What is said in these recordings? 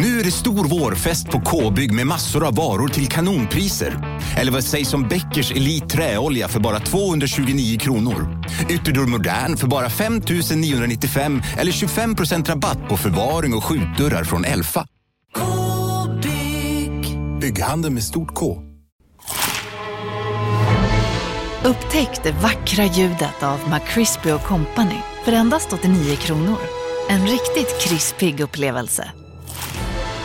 Nu är det stor vårfest på K-bygg med massor av varor till kanonpriser. Eller vad sägs om Beckers Elite träolja för bara 229 kronor. Ytterdörr modern för bara 5 995 eller 25% rabatt på förvaring och skjutdörrar från Elfa. K-bygg. Bygghandel med stort K. Upptäck det vackra ljudet av McCrispy och Company för endast 89 kronor. En riktigt krispig upplevelse.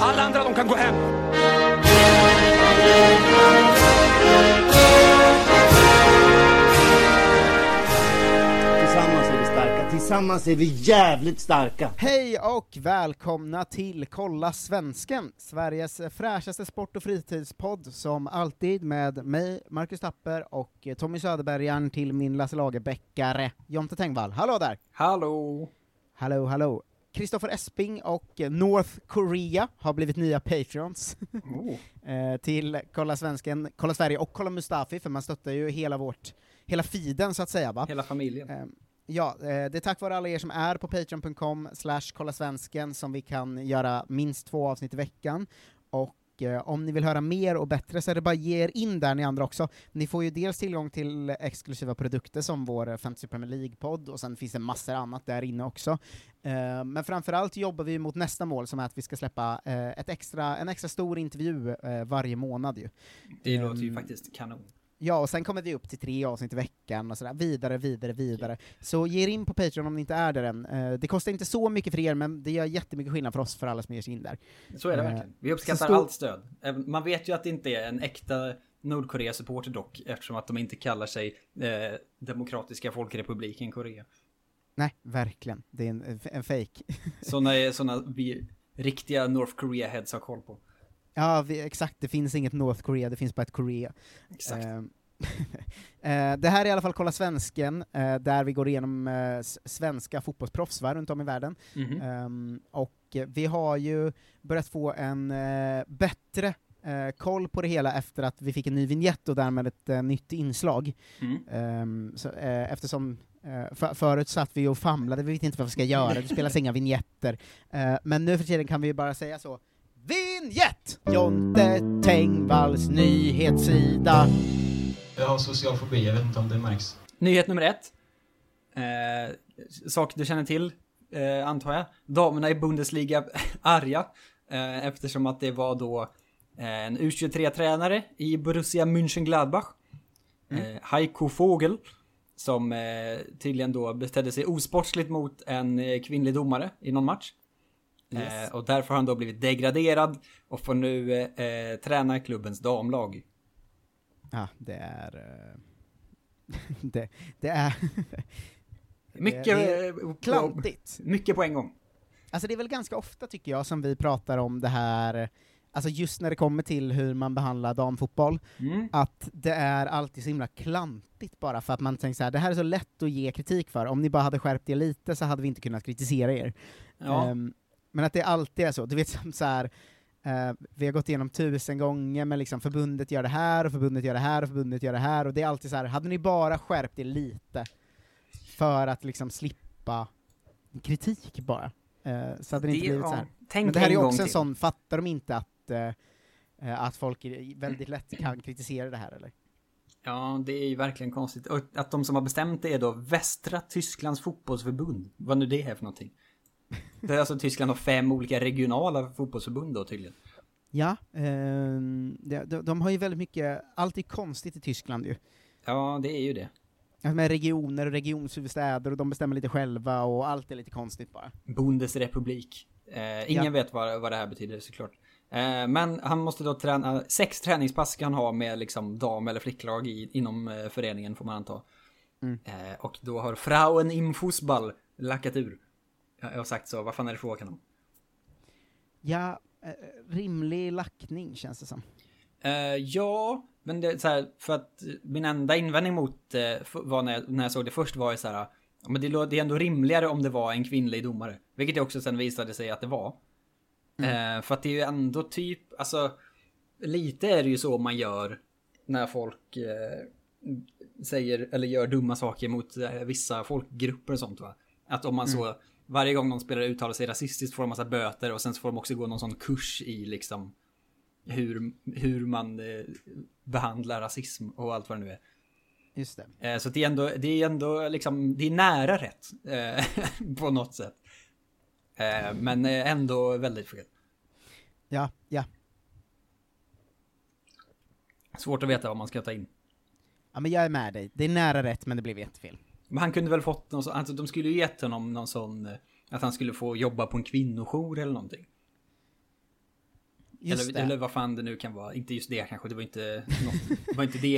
Alla andra, de kan gå hem. Tillsammans är vi starka. Tillsammans är vi jävligt starka. Hej och välkomna till Kolla Svensken, Sveriges fräschaste sport- och fritidspodd, som alltid med mig, Markus Tapper, och Tommy Söderbergen till min Lasse Lagerbäckare, Jomte Tengvall. Hallå där! Hallå! Hallå, hallå. Kristoffer Esping och North Korea har blivit nya Patreons till Kolla Svensken, Kolla Sverige och Kolla Mustafi, för man stöttar ju hela feeden så att säga, va? Hela familjen. Ja, det är tack vare alla er som är på patreon.com/kollasvensken som vi kan göra minst 2 avsnitt i veckan. Och om ni vill höra mer och bättre så är det bara ge er in där, ni andra också. Ni får ju dels tillgång till exklusiva produkter som vår Fantasy Premier League-podd, och sen finns det massor annat där inne också. Men framförallt jobbar vi mot nästa mål, som är att vi ska släppa en extra stor intervju varje månad ju. Det låter ju faktiskt kanon. Ja, och sen kommer vi upp till 3 avsnitt i veckan och sådär, vidare. Så ge er in på Patreon om ni inte är där än. Det kostar inte så mycket för er, men det gör jättemycket skillnad för oss, för alla som ger sig in där. Så är det verkligen. Vi uppskattar allt stöd. Man vet ju att det inte är en äkta Nordkorea-supporter dock, eftersom att de inte kallar sig Demokratiska Folkrepubliken Korea. Nej, verkligen. Det är en fake. Såna vi riktiga North Korea-heads har koll på. Ja, exakt. Det finns inget North Korea, det finns bara ett Korea. Exakt. Det här är i alla fall Kolla Svensken, där vi går igenom svenska fotbollsproffs runt om i världen. Mm-hmm. Och vi har ju börjat få en bättre koll på det hela efter att vi fick en ny vignett och därmed ett nytt inslag. Mm. Eftersom... Förut satt vi och famlade, vi vet inte vad vi ska göra, det spelas inga vignetter. Men nu för tiden kan vi ju bara säga så: vignett! Jonte Tengvalls nyhetssida. Jag har social fobi, jag vet inte om det märks. Nyhet nummer 1. Sak du känner till, antar jag. Damerna i Bundesliga arga, eftersom att det var då en U23-tränare i Borussia Mönchengladbach, Heiko Vogel, som tydligen då beställde sig osportsligt mot en kvinnlig domare i någon match. Yes. Och därför har han då blivit degraderad och får nu träna klubbens damlag. Ja, det är... det är... mycket, det är klantigt. Mycket på en gång. Alltså det är väl ganska ofta, tycker jag, som vi pratar om det här... Alltså just när det kommer till hur man behandlar damfotboll, att det är alltid så himla klantigt, bara för att man tänker så här: det här är så lätt att ge kritik för. Om ni bara hade skärpt er lite så hade vi inte kunnat kritisera er. Ja. Men att det alltid är så. Du vet, som så här, vi har gått igenom 1000 gånger, men liksom förbundet gör det här och förbundet gör det här och förbundet gör det här. Och det är alltid så här: hade ni bara skärpt er lite för att liksom slippa kritik bara. Så hade det inte blivit så här. Men det här är också en sån, fattar de inte att folk väldigt lätt kan kritisera det här, eller? Ja, det är ju verkligen konstigt. Och att de som har bestämt det är då Västra Tysklands fotbollsförbund. Vad nu det är för någonting. Det är alltså Tyskland har 5 olika regionala fotbollsförbund då, tydligen. Ja, de har ju väldigt mycket, allt är konstigt i Tyskland ju. Ja, det är ju det. Med regioner och regionshuvudstäder, och de bestämmer lite själva och allt är lite konstigt bara. Bundesrepublik. Ingen vet vad det här betyder såklart. Men han måste då träna, 6 träningspass ska han ha med liksom dam- eller flicklag inom föreningen får man anta. Mm. Och då har Frauen im Fußball lackat ur. Jag har sagt så, vad fan är det frågan om? Ja, rimlig lackning känns det som. Ja, men det är så här, för att min enda invändning mot var när jag såg det först var ju så här, men det är ändå rimligare om det var en kvinnlig domare, vilket det också sen visade sig att det var. Mm. För att det är ju ändå typ, alltså lite är det ju så man gör när folk säger eller gör dumma saker mot vissa folkgrupper och sånt, va? Att om man så varje gång någon spelare uttalar sig rasistiskt får de massa böter och sen så får de också gå någon sån kurs i liksom hur man behandlar rasism och allt vad det nu är. Just det. Så det är ändå liksom, det är nära rätt på något sätt. Men ändå väldigt fel. Ja, ja. Svårt att veta vad man ska ta in. Ja, men jag är med dig. Det är nära rätt, men det blev jättefel. Men han kunde väl fått någon sån, alltså de skulle ju gett honom någon sån, att han skulle få jobba på en kvinnojour eller någonting. Eller vad fan det nu kan vara. Inte just det kanske, det var inte något, det var inte det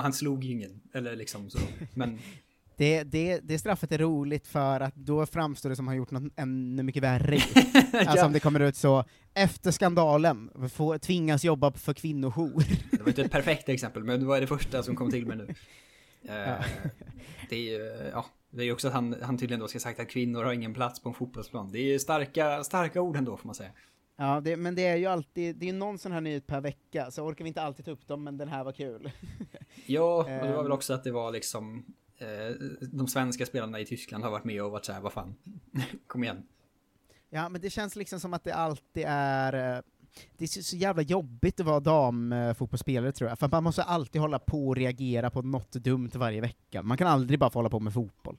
han slog ju ingen. Eller liksom så. Men... Det straffet är roligt för att då framstår det som han gjort något ännu mycket värre. Alltså om det kommer ut så, efter skandalen tvingas jobba för kvinnojour. Det var inte ett perfekt exempel, men det var det första som kom till mig nu. Det är ju också att han tydligen då ska sagt att kvinnor har ingen plats på en fotbollsplan. Det är ju starka ord ändå får man säga. Ja, men det är ju alltid, det är någon sån här nyhet per vecka, så orkar vi inte alltid ta upp dem, men den här var kul. Ja, och det var väl också att det var liksom de svenska spelarna i Tyskland har varit med och varit så här, vad fan, kom igen. Ja, men det känns liksom som att det alltid är, det är så jävla jobbigt att vara damfotbollsspelare tror jag, för man måste alltid hålla på och reagera på något dumt varje vecka. Man kan aldrig bara få hålla på med fotboll.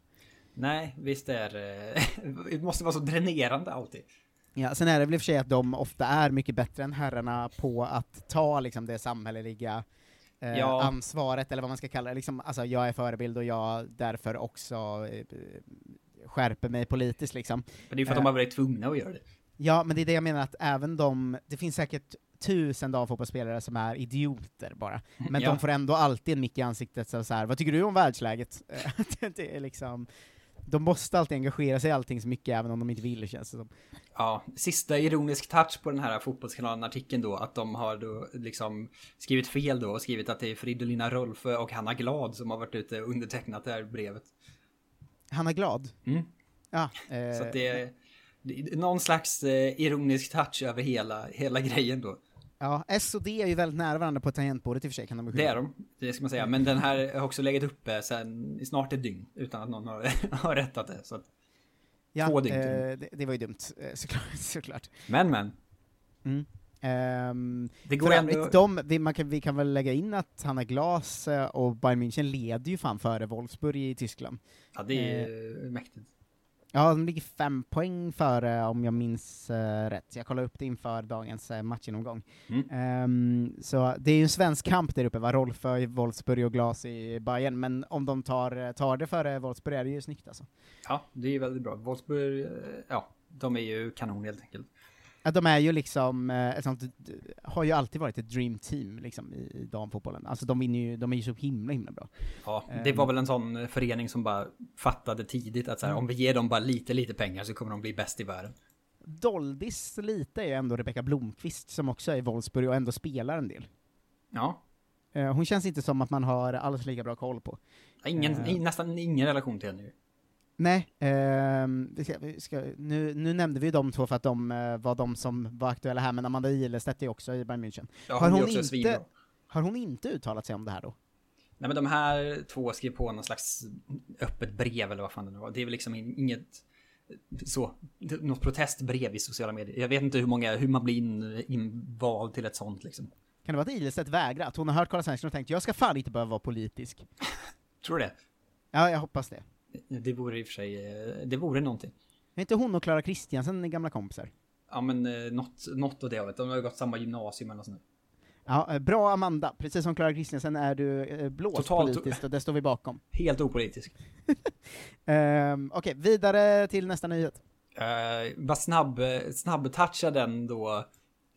Nej, visst är det måste vara så dränerande alltid. Ja, sen är det väl i och för sig att de ofta är mycket bättre än herrarna på att ta liksom det samhälleliga ansvaret, eller vad man ska kalla det. Liksom, alltså, jag är förebild och jag därför också skärper mig politiskt. Liksom. Men det är ju för att de har varit tvungna att göra det. Ja, men det är det jag menar, att även de, det finns säkert 1000 damfotbollsspelare som är idioter bara. Men de får ändå alltid en mick i ansiktet så här, vad tycker du om världsläget? Det är liksom... De måste alltid engagera sig i allting så mycket även om de inte vill, känns det som. Ja, sista ironisk touch på den här fotbollskanalen-artikeln då, att de har då liksom skrivit fel då och skrivit att det är Fridolina Rolfö och Hanna Glad som har varit ute och undertecknat det här brevet. Hanna Glad? Mm. Ja. Så att det är någon slags ironisk touch över hela grejen då. Ja, S och D är ju väldigt nära varandra på tangentbordet i och för sig. Kan de, det är de, det ska man säga. Men den här har också legat uppe sen, snart ett dygn utan att någon har rättat det. Så att, ja, 2 dygn. Det var ju dumt, såklart. Men. Mm. Det går ändå... vi kan väl lägga in att Hanna Glas och Bayern München leder ju fan före Wolfsburg i Tyskland. Ja, det är mäktigt. Ja, de ligger 5 poäng före om jag minns rätt. Jag kollade upp det inför dagens matchgenomgång. Så det är ju en svensk kamp där uppe, va? Rolfö i Wolfsburg och Glas i Bayern. Men om de tar det före Wolfsburg är det ju snyggt alltså. Ja, det är ju väldigt bra. Wolfsburg, de är ju kanon helt enkelt. Ja, de är ju liksom, har ju alltid varit ett dream team liksom, i damfotbollen. Alltså de är ju så himla bra. Ja, det var väl en sån förening som bara fattade tidigt att så här, om vi ger dem bara lite pengar så kommer de bli bäst i världen. Doldis lite är ju ändå Rebecka Blomqvist som också är i Wolfsburg och ändå spelar en del. Ja. Hon känns inte som att man har alls lika bra koll på. Nästan ingen relation till henne ju. Nej, nu nämnde vi ju de två för att de var de som var aktuella här, men Amanda Ilestedt är också i Bayern München. Ja, har hon inte uttalat sig om det här då? Nej, men de här två skrev på någon slags öppet brev eller vad fan det var. Det är väl liksom inget så, något protestbrev i sociala medier. Jag vet inte hur man blir invald till ett sånt liksom. Kan det vara att Ilestedt vägrar? Att hon har hört Kolla Svensken och tänkt, jag ska fan inte behöva vara politisk. Tror du det? Ja, jag hoppas det. Det vore i och för sig, det vore någonting. Är inte hon och Clara Kristiansen gamla kompisar? Ja, men något av det hållet. De har ju gått samma gymnasium eller så nu. Ja, bra Amanda. Precis som Clara Kristiansen är du blåst totalt politiskt och det står vi bakom. Helt opolitisk. Okej, vidare till nästa nyhet. Bara snabb toucha den då.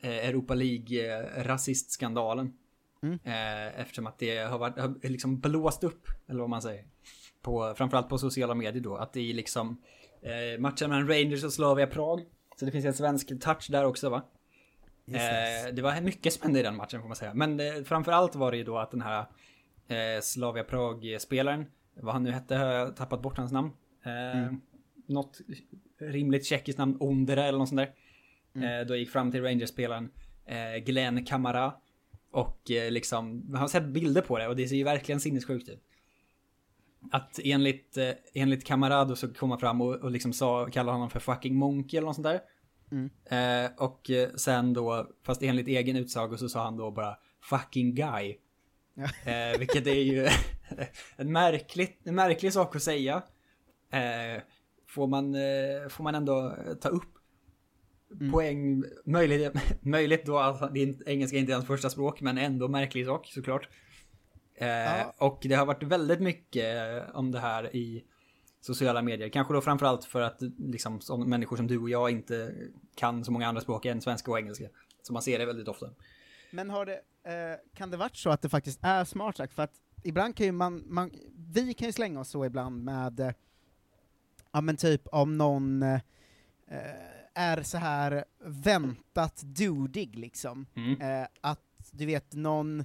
Europa League-rasistskandalen. Eftersom att det har liksom blåst upp, eller vad man säger, på, framförallt på sociala medier då, att det är liksom matchen mellan Rangers och Slavia Prag, så det finns en svensk touch där också, va? Det var mycket spännande i den matchen, får man säga. Men framförallt var det ju då att den här Slavia Prag-spelaren, vad han nu hette, har jag tappat bort hans namn, något rimligt tjeckiskt namn, Ondera eller något sånt där, då gick fram till Rangers-spelaren Glenn Kamara och liksom, man har sett bilder på det och det ser ju verkligen sinnessjukt ut. Att enligt Camarado så kom han fram och liksom kallade honom för fucking monkey eller något sånt där. Och sen då, fast enligt egen utsago, så sa han då bara fucking guy. Vilket är ju en märklig sak att säga. Får man ändå ta upp poäng, möjligt då att engelska inte är hans första språk, men ändå märklig sak såklart. Och det har varit väldigt mycket om det här i sociala medier. Kanske då framförallt för att liksom, som människor som du och jag inte kan så många andra språk än svenska och engelska. Så man ser det väldigt ofta. Men kan det varit så att det faktiskt är smart sagt? För att ibland kan ju vi kan ju slänga oss så ibland med ja men typ om någon är så här väntat dudig liksom. Att du vet någon,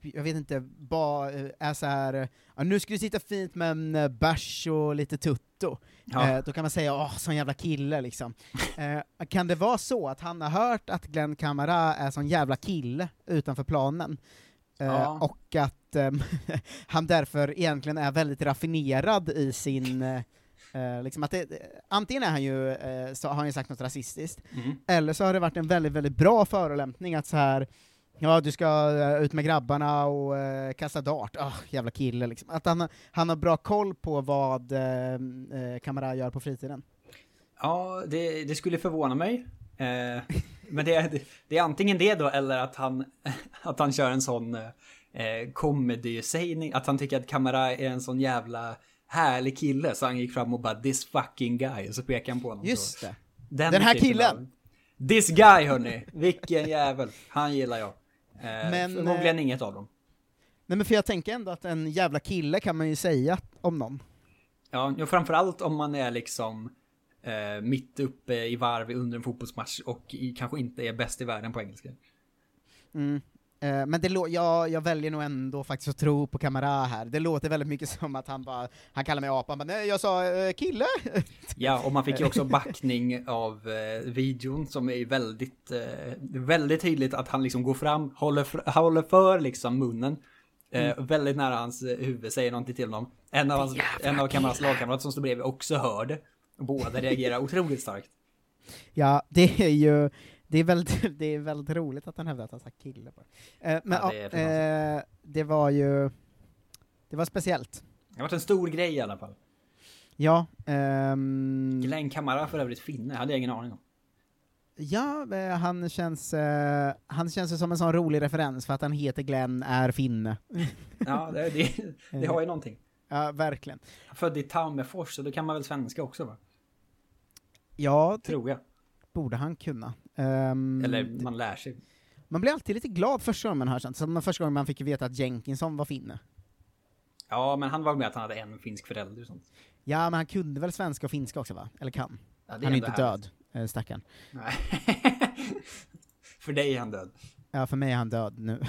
jag vet inte, bara är så här, ja, nu ska du sitta fint med en bärs och lite tutto. Ja. Då kan man säga, sån jävla kille liksom. Kan det vara så att han har hört att Glenn Kamara är sån jävla kille utanför planen? Och att han därför egentligen är väldigt raffinerad i sin... liksom att det, antingen är han ju, så har han ju sagt något rasistiskt. Eller så har det varit en väldigt, väldigt bra förolämpning att så här... Ja, du ska ut med grabbarna och kasta dart. Jävla kille liksom. Att han har bra koll på vad Kamara gör på fritiden. Ja, det skulle förvåna mig. Men det är antingen det då, eller att han kör en sån comedy-sägning. Att han tycker att Kamara är en sån jävla härlig kille. Så han gick fram och bara, this fucking guy. Och så pekar han på honom. Just det. Den här killen. Bara, this guy, hörni. Vilken jävel. Han gillar jag. Förmodligen inget av dem. Nej, men för jag tänker ändå att en jävla kille kan man ju säga om någon. Ja, och framförallt om man är liksom mitt uppe i varv under en fotbollsmatch och kanske inte är bäst i världen på engelska. Men jag väljer nog ändå faktiskt att tro på Kamara här. Det låter väldigt mycket som att han kallar mig apa. Men jag sa kille. Ja, och man fick ju också backning av videon som är väldigt, väldigt tydligt att han liksom går fram, håller för liksom munnen. Väldigt nära hans huvud, säger någonting till honom. En av Kamaras lagkamrater som står bredvid också hörde. Båda reagerar otroligt starkt. Ja, det är ju... Det är väldigt roligt att han hävdar att han sa kille. Det var speciellt. Det var en stor grej i alla fall. Ja. Glenn Kamara för övrigt finne, hade jag ingen aning om. Ja, han känns som en sån rolig referens för att han heter Glenn, är finne. Ja, det har ju någonting. Ja, verkligen. Född i Tammerfors, så då kan man väl svenska också, va? Ja, tror jag. Borde han kunna. Eller man lär sig. Man blir alltid lite glad första gången man hör sånt. Som första gången man fick veta att Jenkinson var finne. Ja, men han var med att han hade en finsk förälder och sånt. Ja, men han kunde väl svenska och finska också, va? Eller kan. Ja, han är inte härligt. Död, stackaren. Nej. För dig är han död. Ja, för mig är han död nu.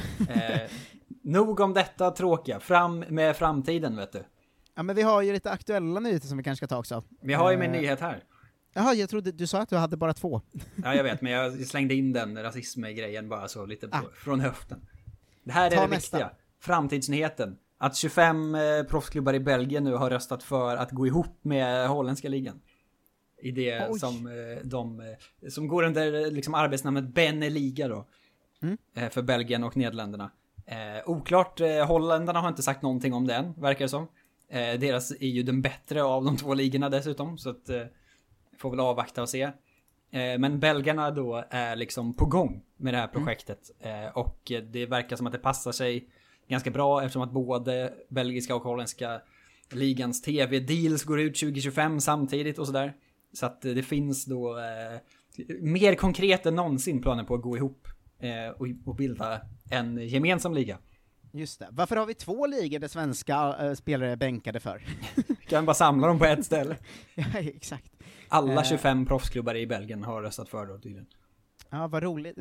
Nog om detta tråkiga. Fram med framtiden, vet du. Ja, men vi har ju lite aktuella nyheter som vi kanske ska ta också. Vi har ju min nyhet här. Jaha, jag trodde du sa att du hade bara 2. Ja, jag vet, men jag slängde in den rasismgrejen bara så lite från höften. Det här är det viktiga. Framtidsnyheten. Att 25 proffsklubbar i Belgien nu har röstat för att gå ihop med holländska ligan. I det som går under liksom arbetsnamnet Beneliga då. För Belgien och Nederländerna. Oklart, holländarna har inte sagt någonting om det än, verkar det som. Deras är ju den bättre av de 2 ligorna dessutom, så att... Får väl avvakta och se. Men belgarna då är liksom på gång med det här projektet. Och det verkar som att det passar sig ganska bra eftersom att både belgiska och holländska ligans tv-deals går ut 2025 samtidigt och sådär. Så att det finns då mer konkret än någonsin planen på att gå ihop och bilda en gemensam liga. Just det. Varför har vi två ligor där svenska spelare är bänkade för? Vi kan bara samla dem på ett ställe. Ja, exakt. Alla 25 proffsklubbar i Belgien har röstat för då tydligen. Ja, vad roligt.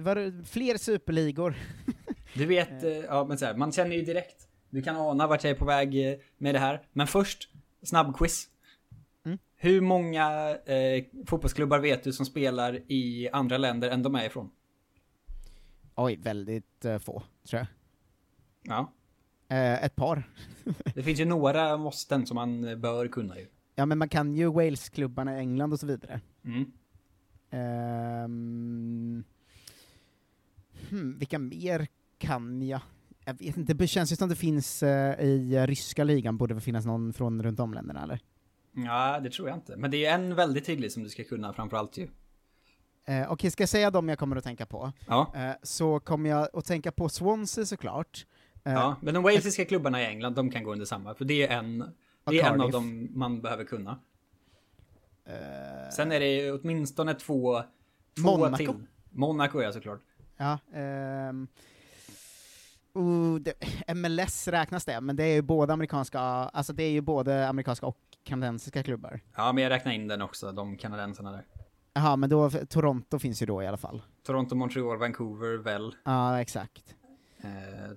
Fler superligor. Du vet, ja, men så här, man känner ju direkt. Du kan ana vart jag är på väg med det här. Men först, snabb quiz. Mm. Hur många fotbollsklubbar vet du som spelar i andra länder än de är ifrån? Oj, väldigt få, tror jag. Ja. Ett par. Det finns ju några måsten som man bör kunna ju. Ja, men man kan ju Wales-klubbarna i England och så vidare. Mm. Vilka mer kan jag? Jag vet inte, det känns ju som det finns i ryska ligan. Borde det finnas någon från runt om länderna, eller? Ja, det tror jag inte. Men det är en väldigt tydlig som du ska kunna framförallt ju. Okej, ska jag säga dem jag kommer att tänka på? Ja. Så kommer jag att tänka på Swansea såklart. Ja, men de walesiska klubbarna i England, de kan gå under samma. För det är en av dem man behöver kunna. Sen är det åtminstone två Monaco till. Monaco är såklart. Ja, MLS räknas det, men det är ju både amerikanska, alltså det är ju både amerikanska och kanadensiska klubbar. Ja, men jag räknar in den också, de kanadensarna där. Jaha, men då Toronto finns ju då i alla fall. Toronto, Montreal, Vancouver, väl. Ja, exakt.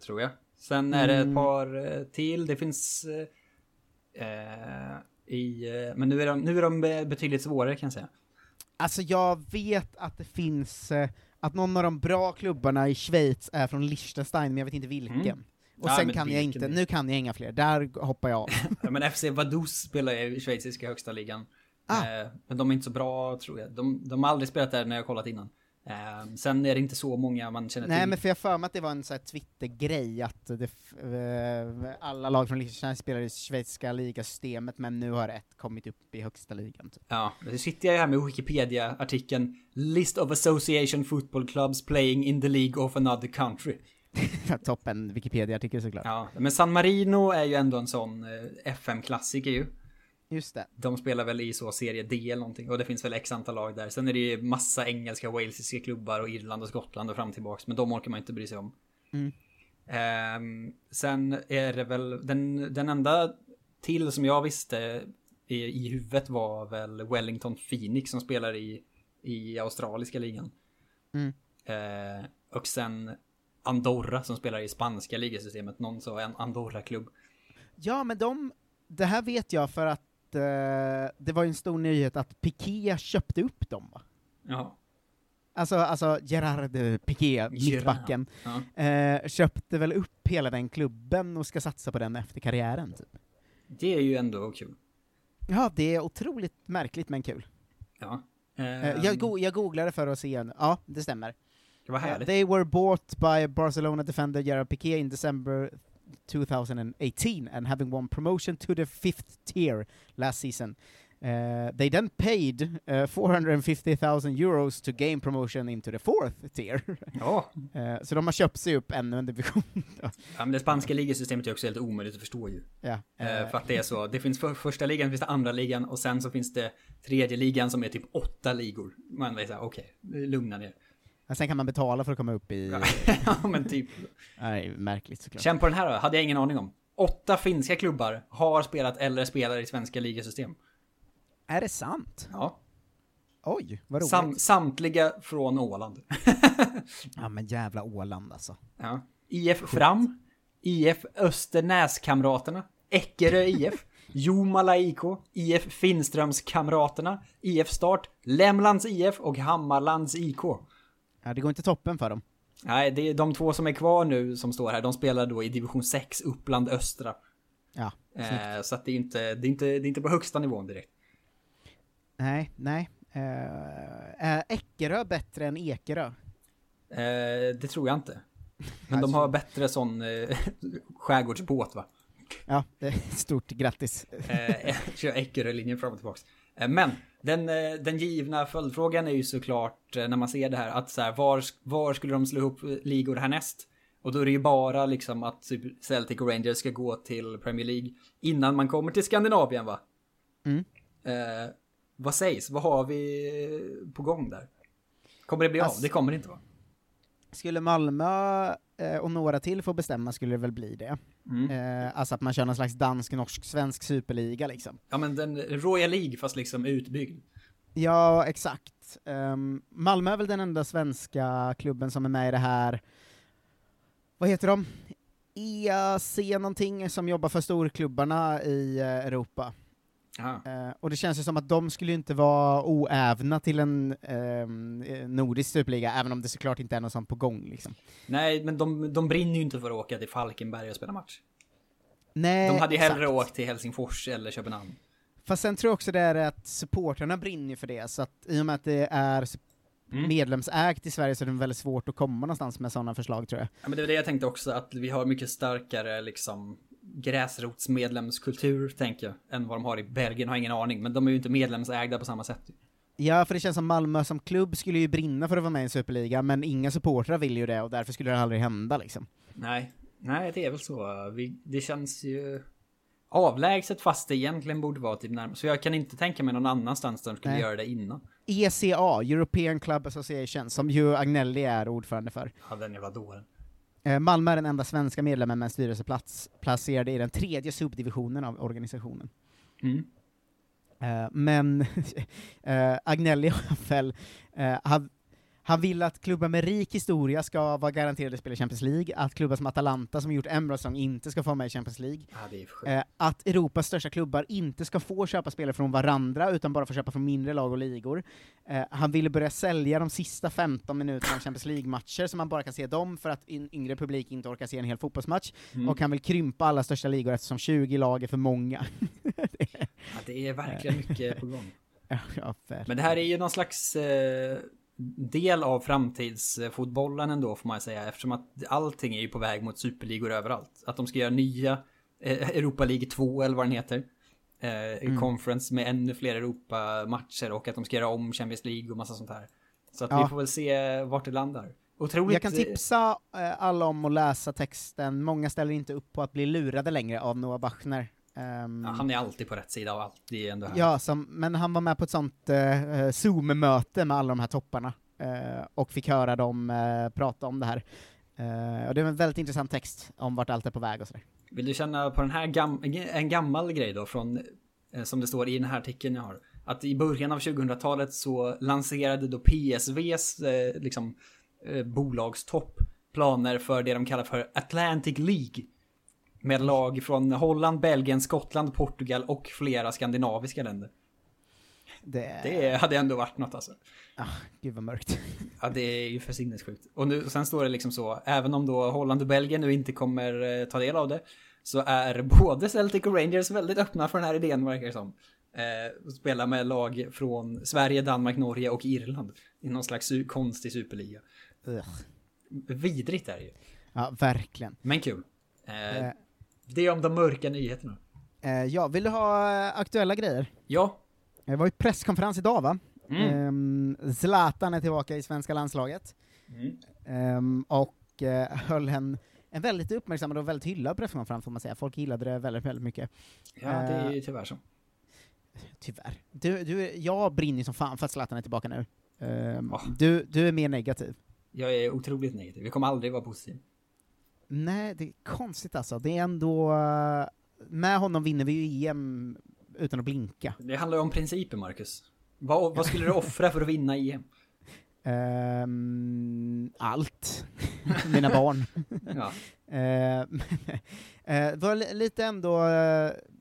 Tror jag. Sen är det ett par till. Det finns men nu är de betydligt svårare kan jag säga. Alltså jag vet att det finns att någon av de bra klubbarna i Schweiz är från Liechtenstein, men jag vet inte vilken. Mm. Och ja, sen kan jag inte, nu kan jag inga fler. Där hoppar jag av. Ja, men FC Vaduz spelar i schweiziska högsta ligan. Men de är inte så bra tror jag. De har aldrig spelat där när jag kollat innan. Sen är det inte så många man känner till. Nej, men för jag för mig att det var en sån här Twitter-grej att alla lag från Liechtenstein spelar i schweiziska ligasystemet, men nu har ett kommit upp i högsta ligan typ. Ja, nu sitter jag här med Wikipedia-artikeln List of Association Football Clubs Playing in the League of Another Country. Toppen Wikipedia-artikel såklart. Ja, men San Marino är ju ändå en sån FM-klassiker ju. Just det. De spelar väl i så serie D eller någonting. Och det finns väl x antal lag där. Sen är det ju massa engelska, walesiska klubbar och Irland och Skottland och fram tillbaks. Men de orkar man inte bry sig om. Mm. Sen är det väl den enda till som jag visste i huvudet var väl Wellington Phoenix som spelar i australiska ligan. Mm. Och sen Andorra som spelar i spanska ligasystemet. Någon sa en Andorra-klubb. Ja, men det här vet jag för att det var ju en stor nyhet att Piqué köpte upp dem, va? Ja. Alltså Gerard Piqué, mittbacken, ja. Köpte väl upp hela den klubben och ska satsa på den efter karriären typ. Det är ju ändå kul. Ja, det är otroligt märkligt men kul. Ja. Jag googlade för att se en. Ja, det stämmer. Det var härligt. They were bought by Barcelona defender Gerard Piqué in December 2018 and having won promotion to the 5th tier last season. They then paid 450,000 euros to gain promotion into the 4th tier. Ja. Så de har köpt sig upp ännu en division. Ja, men det spanska ligasystemet är också helt omöjligt att förstå ju. Ja. För att det är så. Det finns första ligan, finns det andra ligan och sen så finns det tredje ligan som är typ 8 ligor. Man vet så här, okej, lugna ner. Sen kan man betala för att komma upp i... Ja, men typ... Nej, märkligt såklart. Känn på den här då, hade jag ingen aning om. 8 finska klubbar har spelat eller spelar i svenska ligasystem. Är det sant? Ja. Oj, vad roligt. Samtliga från Åland. Ja, men jävla Åland alltså. Ja. IF Fram, IF Östernäskamraterna, Eckerö IF, Jomala IK, IF Finströmskamraterna, IF Start, Lämlands IF och Hammarlands IK. Ja, det går inte toppen för dem. Nej, det är de 2 som är kvar nu som står här. De spelar då i division 6, Uppland Östra. Ja, så att det är inte på högsta nivån direkt. Nej. Är Eckerö bättre än Ekerö? Det tror jag inte. Men de har bättre sån skärgårdsbåt, va? Ja, det är stort grattis. Kör Eckerö-linjen fram och tillbaks. Men den givna följdfrågan är ju såklart när man ser det här att så här, var skulle de slå ihop ligor härnäst? Och då är det ju bara liksom att Celtic och Rangers ska gå till Premier League innan man kommer till Skandinavien, va? Mm. Vad sägs? Vad har vi på gång där? Kommer det bli av? Det kommer det inte vara. Skulle Malmö och några till få bestämma skulle det väl bli det. Mm. Alltså att man kör någon slags dansk, norsk, svensk superliga liksom. Ja, men den Royal League fast liksom utbyggd. Ja, exakt. Malmö är väl den enda svenska klubben som är med i det här. Vad heter de? EAC någonting som jobbar för storklubbarna i Europa. Och det känns ju som att de skulle inte vara oävna till en nordisk superliga, även om det såklart inte är något sånt på gång liksom. Nej, men de brinner ju inte för att åka till Falkenberg och spela match. Nej, de hade ju hellre åkt till Helsingfors eller Köpenhamn. Fast sen tror jag också det är att supporterna brinner för det, så att i och med att det är medlemsägt i Sverige så är det väldigt svårt att komma någonstans med sådana förslag, tror jag. Ja, men det var det jag tänkte också, att vi har mycket starkare liksom gräsrotsmedlemskultur, tänker jag, än vad de har i Belgien. Har ingen aning, men de är ju inte medlemsägda på samma sätt. Ja, för det känns som Malmö som klubb skulle ju brinna för att vara med i en superliga, men inga supportrar vill ju det och därför skulle det aldrig hända liksom. Nej, det är väl så. Det känns ju avlägset fast det egentligen borde vara typ närmare. Så jag kan inte tänka mig någon annanstans där de skulle göra det innan. ECA, European Club Association, som ju Agnelli är ordförande för. Ja, den jävla dåren. Malmö är den enda svenska medlemmen med en styrelseplats placerad i den tredje subdivisionen av organisationen. Mm. Men Agnelli har väl han vill att klubbar med rik historia ska vara garanterade att spela i Champions League, att klubbar som Atalanta som gjort en bra säsong inte ska få med i Champions League, att Europas största klubbar inte ska få köpa spelare från varandra utan bara få köpa från mindre lag och ligor. Han ville börja sälja de sista 15 minuterna av Champions League-matcher så man bara kan se dem för att yngre publik inte orkar se en hel fotbollsmatch, och han vill krympa alla största ligor eftersom 20 lag är för många. Det är verkligen mycket på gång. Ja, men det här är ju någon slags del av framtidsfotbollen ändå, får man säga, eftersom att allting är ju på väg mot superligor överallt. Att de ska göra nya Europa League 2 eller vad den heter, conference med ännu fler Europa-matcher, och att de ska göra om Champions League och massa sånt här. Så att vi får väl se vart det landar. Otroligt. Jag kan tipsa alla om att läsa texten. Många ställer inte upp på att bli lurade längre av Noah Bachner. Han är alltid på rätt sida av allt. Det är ändå här. Ja, men han var med på ett sånt Zoom-möte med alla de här topparna och fick höra dem prata om det här. Och det är en väldigt intressant text om vart allt är på väg och sådär. Vill du känna på den här en gammal grej då från, som det står i den här artikeln jag har, att i början av 2000-talet så lanserade då PSVs bolagstopp planer för det de kallar för Atlantic League, med lag från Holland, Belgien, Skottland, Portugal och flera skandinaviska länder. Det hade ändå varit något alltså. Gud vad mörkt. Ja, det är ju för sinnessjukt. Och sen står det liksom så, även om då Holland och Belgien nu inte kommer ta del av det, så är både Celtic och Rangers väldigt öppna för den här idén, verkar det som. Spela med lag från Sverige, Danmark, Norge och Irland i någon slags konstig superliga. Vidrigt är det ju. Ja, verkligen. Men kul. Det är om de mörka nyheterna. Ja, vill du ha aktuella grejer? Ja. Det var ju presskonferens idag, va? Zlatan är tillbaka i svenska landslaget. Och höll en väldigt uppmärksammad och väldigt hyllad presskonferens, får man säga. Folk gillade det väldigt, väldigt mycket. Ja, det är ju tyvärr så. Tyvärr. Jag brinner som fan för att Zlatan är tillbaka nu. Du är mer negativ. Jag är otroligt negativ. Vi kommer aldrig vara positiv. Nej, det är konstigt alltså. Det är ändå, med honom vinner vi ju EM utan att blinka. Det handlar ju om principer, Marcus. Vad skulle du offra för att vinna EM? Allt. Mina barn. Det var lite ändå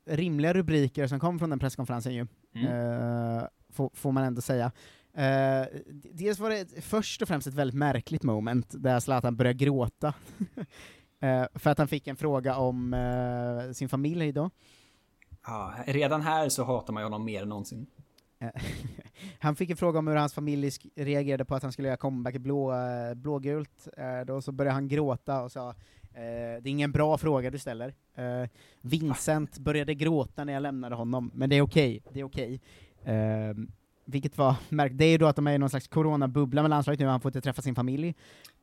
rimliga rubriker som kom från den presskonferensen ju. Får man ändå säga. Dels var det först och främst ett väldigt märkligt moment där Zlatan började gråta. För att han fick en fråga om sin familj då. Ja, redan här så hatar man honom mer än någonsin. Han fick en fråga om hur hans familj reagerade på att han skulle göra comeback i blågult. Då så började han gråta och sa, det är ingen bra fråga du ställer. Vincent började gråta när jag lämnade honom, men det är okej. Det är okej. Vilket var märkt. Det är ju då att de är i någon slags coronabubbla med landslaget nu. Han får inte träffa sin familj.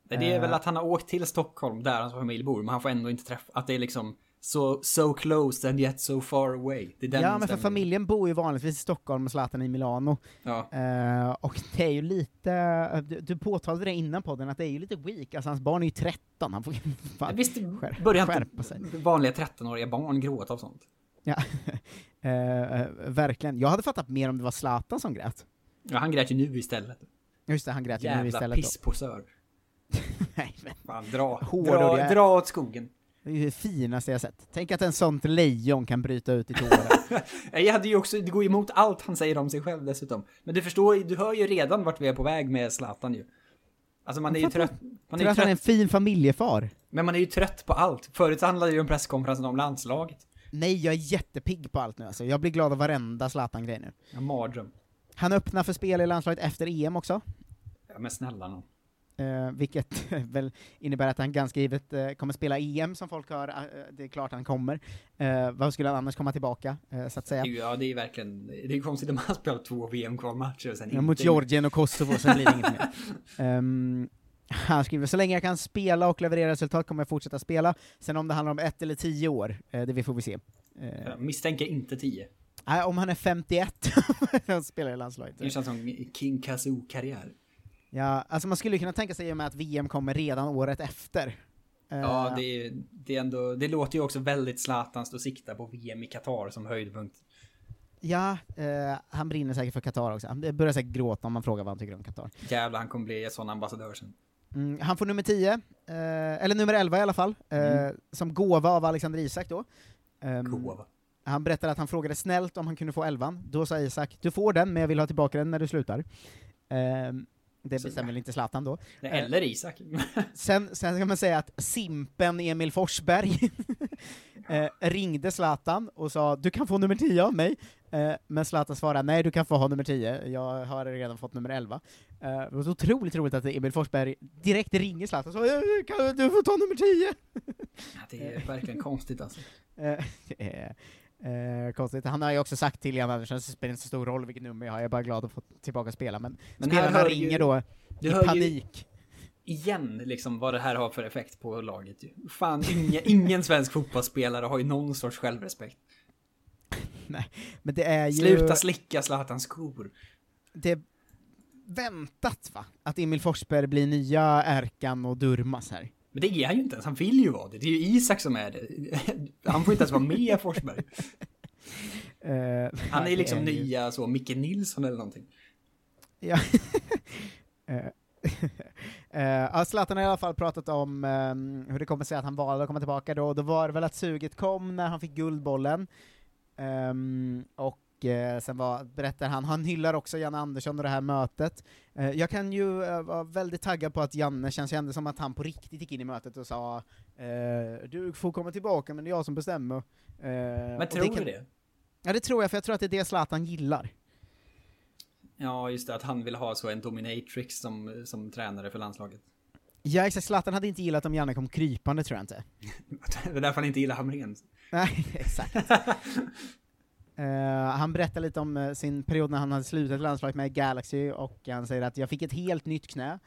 Det är väl att han har åkt till Stockholm där hans familj bor, men han får ändå inte träffa. Att det är liksom So close and yet so far away. Det är den men för familjen bor ju vanligtvis i Stockholm och Zlatan i Milano. Ja. Och det är ju lite... Du påtalade det innan podden att det är ju lite weak. Alltså hans barn är ju 13. Han får fan skärpa sig. Vanliga 13-åriga barn gråta av sånt. Ja, verkligen. Jag hade fattat mer om det var Zlatan som grät. Ja, han grät ju nu istället. Just det, han grät ju nu istället. Jävla pisspåsör. Nej, men... Fan, dra åt skogen. Det är det finaste jag sett. Tänk att en sånt lejon kan bryta ut i tårar. Jag hade ju också, det går emot allt han säger om sig själv dessutom. Men du förstår, du hör ju redan vart vi är på väg med Zlatan ju. Alltså man är ju trött. Man är ju trött. Han är en fin familjefar. Men man är ju trött på allt. Förut handlade ju om presskonferensen om landslaget. Nej, jag är jättepigg på allt nu. Alltså. Jag blir glad av varenda Zlatan-grej nu. En mardröm. Han öppnar för spel i landslaget efter EM också. Ja, men snälla någon. Vilket väl innebär att han ganska givet kommer spela EM som folk hör. Det är klart han kommer. Vad skulle han annars komma tillbaka, så att säga? Ja, det är verkligen... Det är konstigt om han spelar 2 VM-kvalmatcher. Mot Georgien och Kosovo, sen blir det inget mer. Han skriver, så länge jag kan spela och leverera resultat kommer jag fortsätta spela. Sen om det handlar om 1 eller 10 år, det får vi se. Jag misstänker inte 10. Nej, om han är 51 han spelar i landslaget. Det känns som King Kazoo-karriär. Ja, alltså man skulle kunna tänka sig med att VM kommer redan året efter. Ja, det är ändå, det låter ju också väldigt Zlatans att sikta på VM i Qatar som höjdpunkt. Ja, han brinner säkert för Qatar också. Han börjar säkert gråta om man frågar vad han tycker om Qatar. Jävlar, han kommer bli en sån ambassadör sen. Han får nummer 10, eller nummer 11 i alla fall, som gåva av Alexander Isak då. Gåva. Han berättade att han frågade snällt om han kunde få 11. Då sa Isak, du får den men jag vill ha tillbaka den när du slutar. Det bestämmer väl inte Zlatan då. Nej, eller Isak. Sen kan man säga att simpen Emil Forsberg ringde Zlatan och sa, du kan få nummer 10 av mig. Men Zlatan svarade, nej du kan få ha nummer 10. Jag har redan fått nummer 11. Det var så otroligt roligt att Emil Forsberg direkt ringer Zlatan och sa, kan du få ta nummer 10? Ja, det är verkligen konstigt alltså. Konstigt. Han har ju också sagt till Janne Andersson, så spelar inte så stor roll vilket nummer jag har, jag är bara glad att få tillbaka spela, men spelarna ringer ju, då i panik igen liksom, vad det här har för effekt på laget ju. Fan, ingen svensk fotbollsspelare har ju någon sorts självrespekt. Nej, men det är ju... Sluta slicka Zlatans skor. Det är väntat va, att Emil Forsberg blir nya Erkan och Durmas här. Men det är han ju inte ens, han vill ju vara det. Det är ju Isak som är det. Han får inte ens vara med Forsberg. Han är liksom nya så, Micke Nilsson eller någonting. Ja. Zlatan har i alla fall pratat om hur det kommer sig att han valde att komma tillbaka då. Då var det väl att suget kom när han fick guldbollen. Berättar han hyllar också Janne Andersson och det här mötet. Jag kan ju vara väldigt taggad på att Janne kändes som att han på riktigt gick in i mötet och sa du får komma tillbaka men det är jag som bestämmer. Men tror du det? Ja, det tror jag, för jag tror att det är det Zlatan gillar. Ja, just det, att han vill ha så en dominatrix som tränare för landslaget. Ja, exakt. Zlatan hade inte gillat om Janne kom krypande, tror jag inte. Det är därför han inte gillar Hamrén. Nej, exakt. Han berättar lite om sin period när han hade slutat landslaget med Galaxy och han säger att jag fick ett helt nytt knä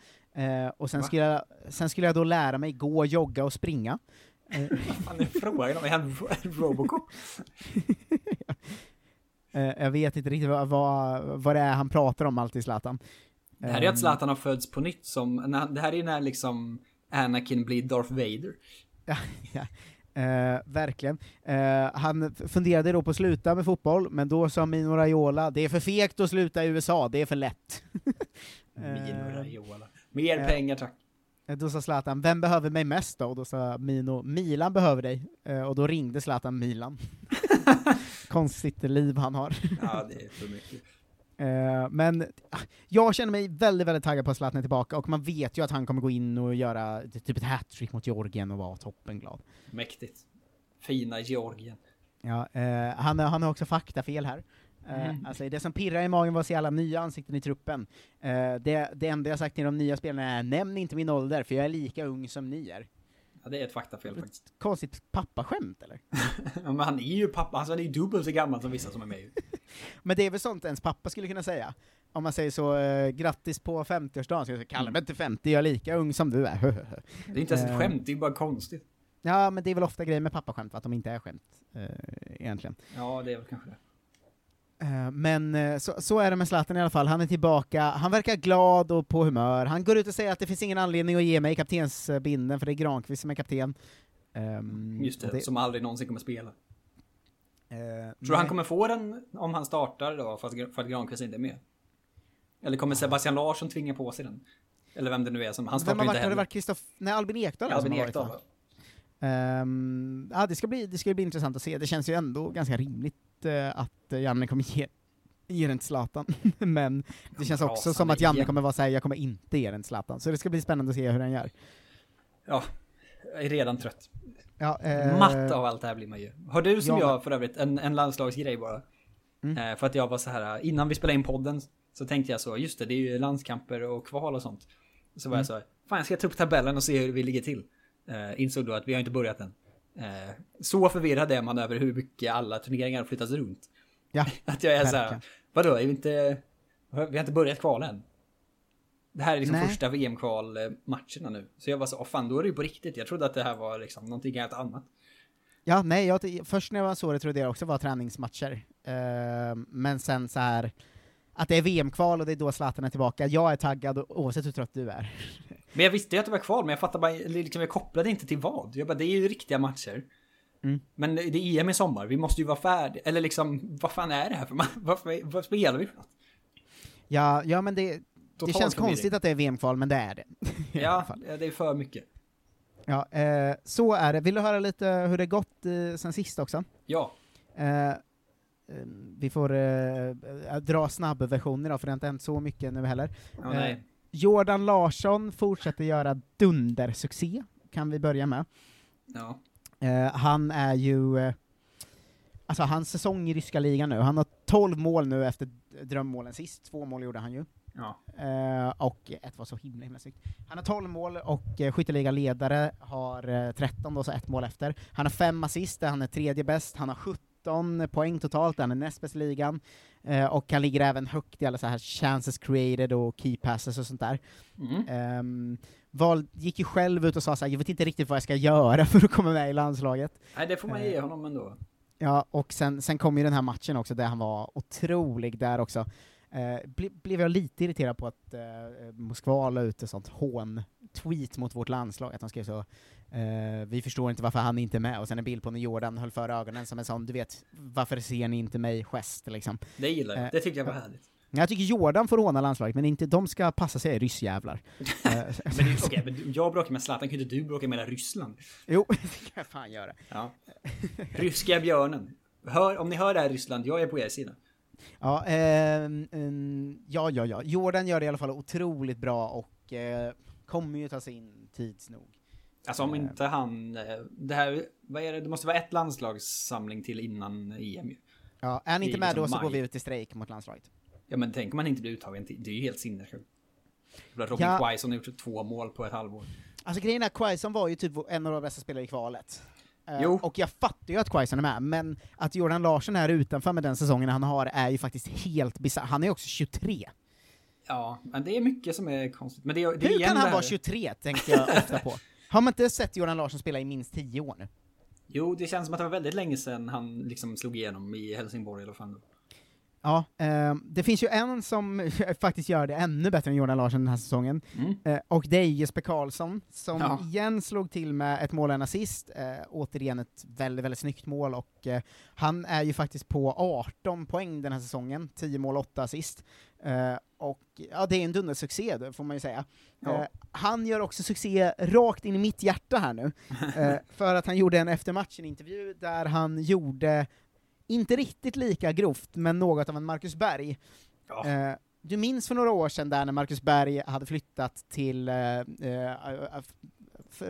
och sen skulle jag då lära mig gå, jogga och springa. Han är frågan om han Robocop. Jag vet inte riktigt vad det är han pratar om alltid, Zlatan. Det här är att Zlatan har fötts på nytt det här är när liksom Anakin blir Darth Vader. Ja. Verkligen. Han funderade då på att sluta med fotboll, men då sa Mino Raiola, det är för fegt att sluta i USA, det är för lätt. Mino Raiola. Mer pengar, tack. Då sa Zlatan, vem behöver mig mest då? Och då sa Mino, Milan behöver dig. Och då ringde Zlatan Milan. Konstigt liv han har. Ja, det är för mycket. Men jag känner mig väldigt, väldigt taggad på att Zlatan är tillbaka. Och man vet ju att han kommer gå in och göra typ ett hat-trick mot Georgien och vara toppenglad. Mäktigt. Fina Georgien. Ja, han har också faktafel här. Alltså det som pirrar i magen var att se alla nya ansikten i truppen. Det enda jag sagt till de nya spelarna är, nämn inte min ålder för jag är lika ung som ni är. Ja, det är ett faktafel faktiskt. Konstigt pappaskämt, eller? Ja, men han är ju pappa, alltså han är ju dubbelt så gammal som vissa som är med. Men det är väl sånt ens pappa skulle kunna säga. Om man säger så, grattis på 50-årsdagen, så kalla mig inte 50, jag är lika ung som du är. Det är inte ens ett skämt, det är bara konstigt. Ja, men det är väl ofta grejer med pappaskämt, att de inte är skämt egentligen. Ja, det är väl kanske det. Men så är det med Zlatan i alla fall. Han är tillbaka, han verkar glad och på humör. Han går ut och säger att det finns ingen anledning att ge mig kaptensbinden, för det är Granqvist som är kapten. Just det, som aldrig någonsin kommer spela. Tror han kommer få den om han startar då, för att Granqvist inte är med? Eller kommer Sebastian Larsson tvinga på sig den? Eller vem det nu är som han startar inte heller. Nej, Albin Ekdal. Albin Ekdal. Det ska bli intressant att se. Det känns ju ändå ganska rimligt att Janne kommer ge den till Zlatan. Men det känns också som att Janne kommer vara så här: jag kommer inte ge den till Zlatan. Så det ska bli spännande att se hur den gör. Ja, jag är redan trött. Matt av allt det här blir man ju. Har du som jag för övrigt en landslagsgrej bara? Mm. För att jag var så här, innan vi spelade in podden så tänkte jag så, just det är ju landskamper och kval och sånt. Så var jag så här, fan jag ska ta upp tabellen och se hur vi ligger till. Insåg då att vi har inte börjat än. Så förvirrad är man över hur mycket alla turneringar flyttas runt. Ja, att jag är så här, vadå, vi har inte börjat kval än. Det här är liksom första VM-kvalmatcherna nu. Så jag var så, fan då är det ju på riktigt. Jag trodde att det här var liksom någonting helt annat. Ja, nej, först när jag såg det trodde jag också var träningsmatcher. Men sen så här, att det är VM-kval och det är då Zlatan är tillbaka. Jag är taggad oavsett hur trött du är. Men jag visste ju att det var kval, men jag fattade bara, liksom, jag kopplade inte till vad. Jag bara, det är ju riktiga matcher. Mm. Men det är EM i sommar, vi måste ju vara färdiga. Eller liksom, vad fan är det här för man? Varför spelar vi för något? Ja, men det känns konstigt att det är VM-kval, men det är det. Ja, det är för mycket. Ja, så är det. Vill du höra lite hur det gått sen sist också? Ja. Vi får dra snabb versioner då, för det är inte så mycket nu heller. Ja, nej. Jordan Larsson fortsätter göra dundersuccé, kan vi börja med. Ja. Han är ju... alltså hans säsong i ryska ligan nu. Han har 12 mål nu efter drömmålen sist. 2 mål gjorde han ju. Ja. Och ett var så himla snyggt. Han har 12 mål och skytteligaledare har 13 då, så ett mål efter. Han har 5 assist, han är tredje bäst. Han har 17 poäng totalt, han är näst bäst i ligan. Och han ligger även högt i alla så här chances created och key passes och sånt där. Gick ju själv ut och sa så här, jag vet inte riktigt vad jag ska göra för att komma med i landslaget. Nej, det får man ge honom ändå. Ja, och sen kom ju den här matchen också där han var otrolig där också. Blev jag lite irriterad på att Moskva la ut ett sånt hån-tweet mot vårt landslag, att de skrev så vi förstår inte varför han inte är med, och sen en bild på när Jordan höll för ögonen som en sån, du vet, varför ser ni inte mig gest liksom. Det gillar jag, det tycker jag var härligt. Jag tycker Jordan får håna landslaget, men inte, de ska passa sig ryssjävlar. Men jag bråkar med Zlatan, kunde du bråka med hela Ryssland? Jo, det kan jag fan göra. Ja. Ryska björnen. Om ni hör det här Ryssland, jag är på er sida. Ja, ja. Jordan gör det i alla fall otroligt bra och kommer ju ta sig in tids nog. Alltså om inte han... det här, vad är det? Det måste vara ett landslagssamling till innan EM. Ja, är han inte med liksom då så går vi ut i strejk mot landslaget. Ja, men tänk om han inte blir uttagen till. Det är ju helt sinnessjukt. Robin Quaison har gjort 2 mål på ett halvår. Alltså grejen är att Quaison var ju typ en av de bästa spelare i kvalet. Och jag fattar ju att Quaison är med, men att Jordan Larsson är utanför med den säsongen han har är ju faktiskt helt bisarrt. Han är också 23. Ja, men det är mycket som är konstigt. Men det hur kan han vara 23, tänkte jag ofta på. Har man inte sett Jordan Larsson spela i minst 10 år nu? Jo, det känns som att det var väldigt länge sedan han liksom slog igenom i Helsingborg eller fan. Ja, det finns ju en som faktiskt gör det ännu bättre än Jordan Larsson den här säsongen. Och det är Jesper Karlsson som igen slog till med ett mål och en assist. Återigen ett väldigt, väldigt snyggt mål. Och han är ju faktiskt på 18 poäng den här säsongen. 10 mål, 8 assist. Och ja, det är en dundersuccé får man ju säga. Ja. Han gör också succé rakt in i mitt hjärta här nu. För att han gjorde en eftermatchen-intervju där han gjorde... inte riktigt lika grovt, men något av en Marcus Berg. Ja. Du minns för några år sedan där när Marcus Berg hade flyttat till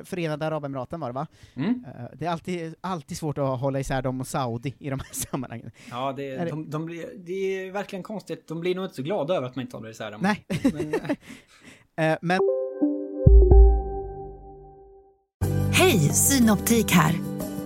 Förenade Arabemiraten var det, va? Mm. Det är alltid svårt att hålla isär dem och Saudi i de här sammanhangen. Ja, det är verkligen konstigt. De blir nog inte så glada över att man inte håller isär dem. Nej. Men... Hej, Synoptik här.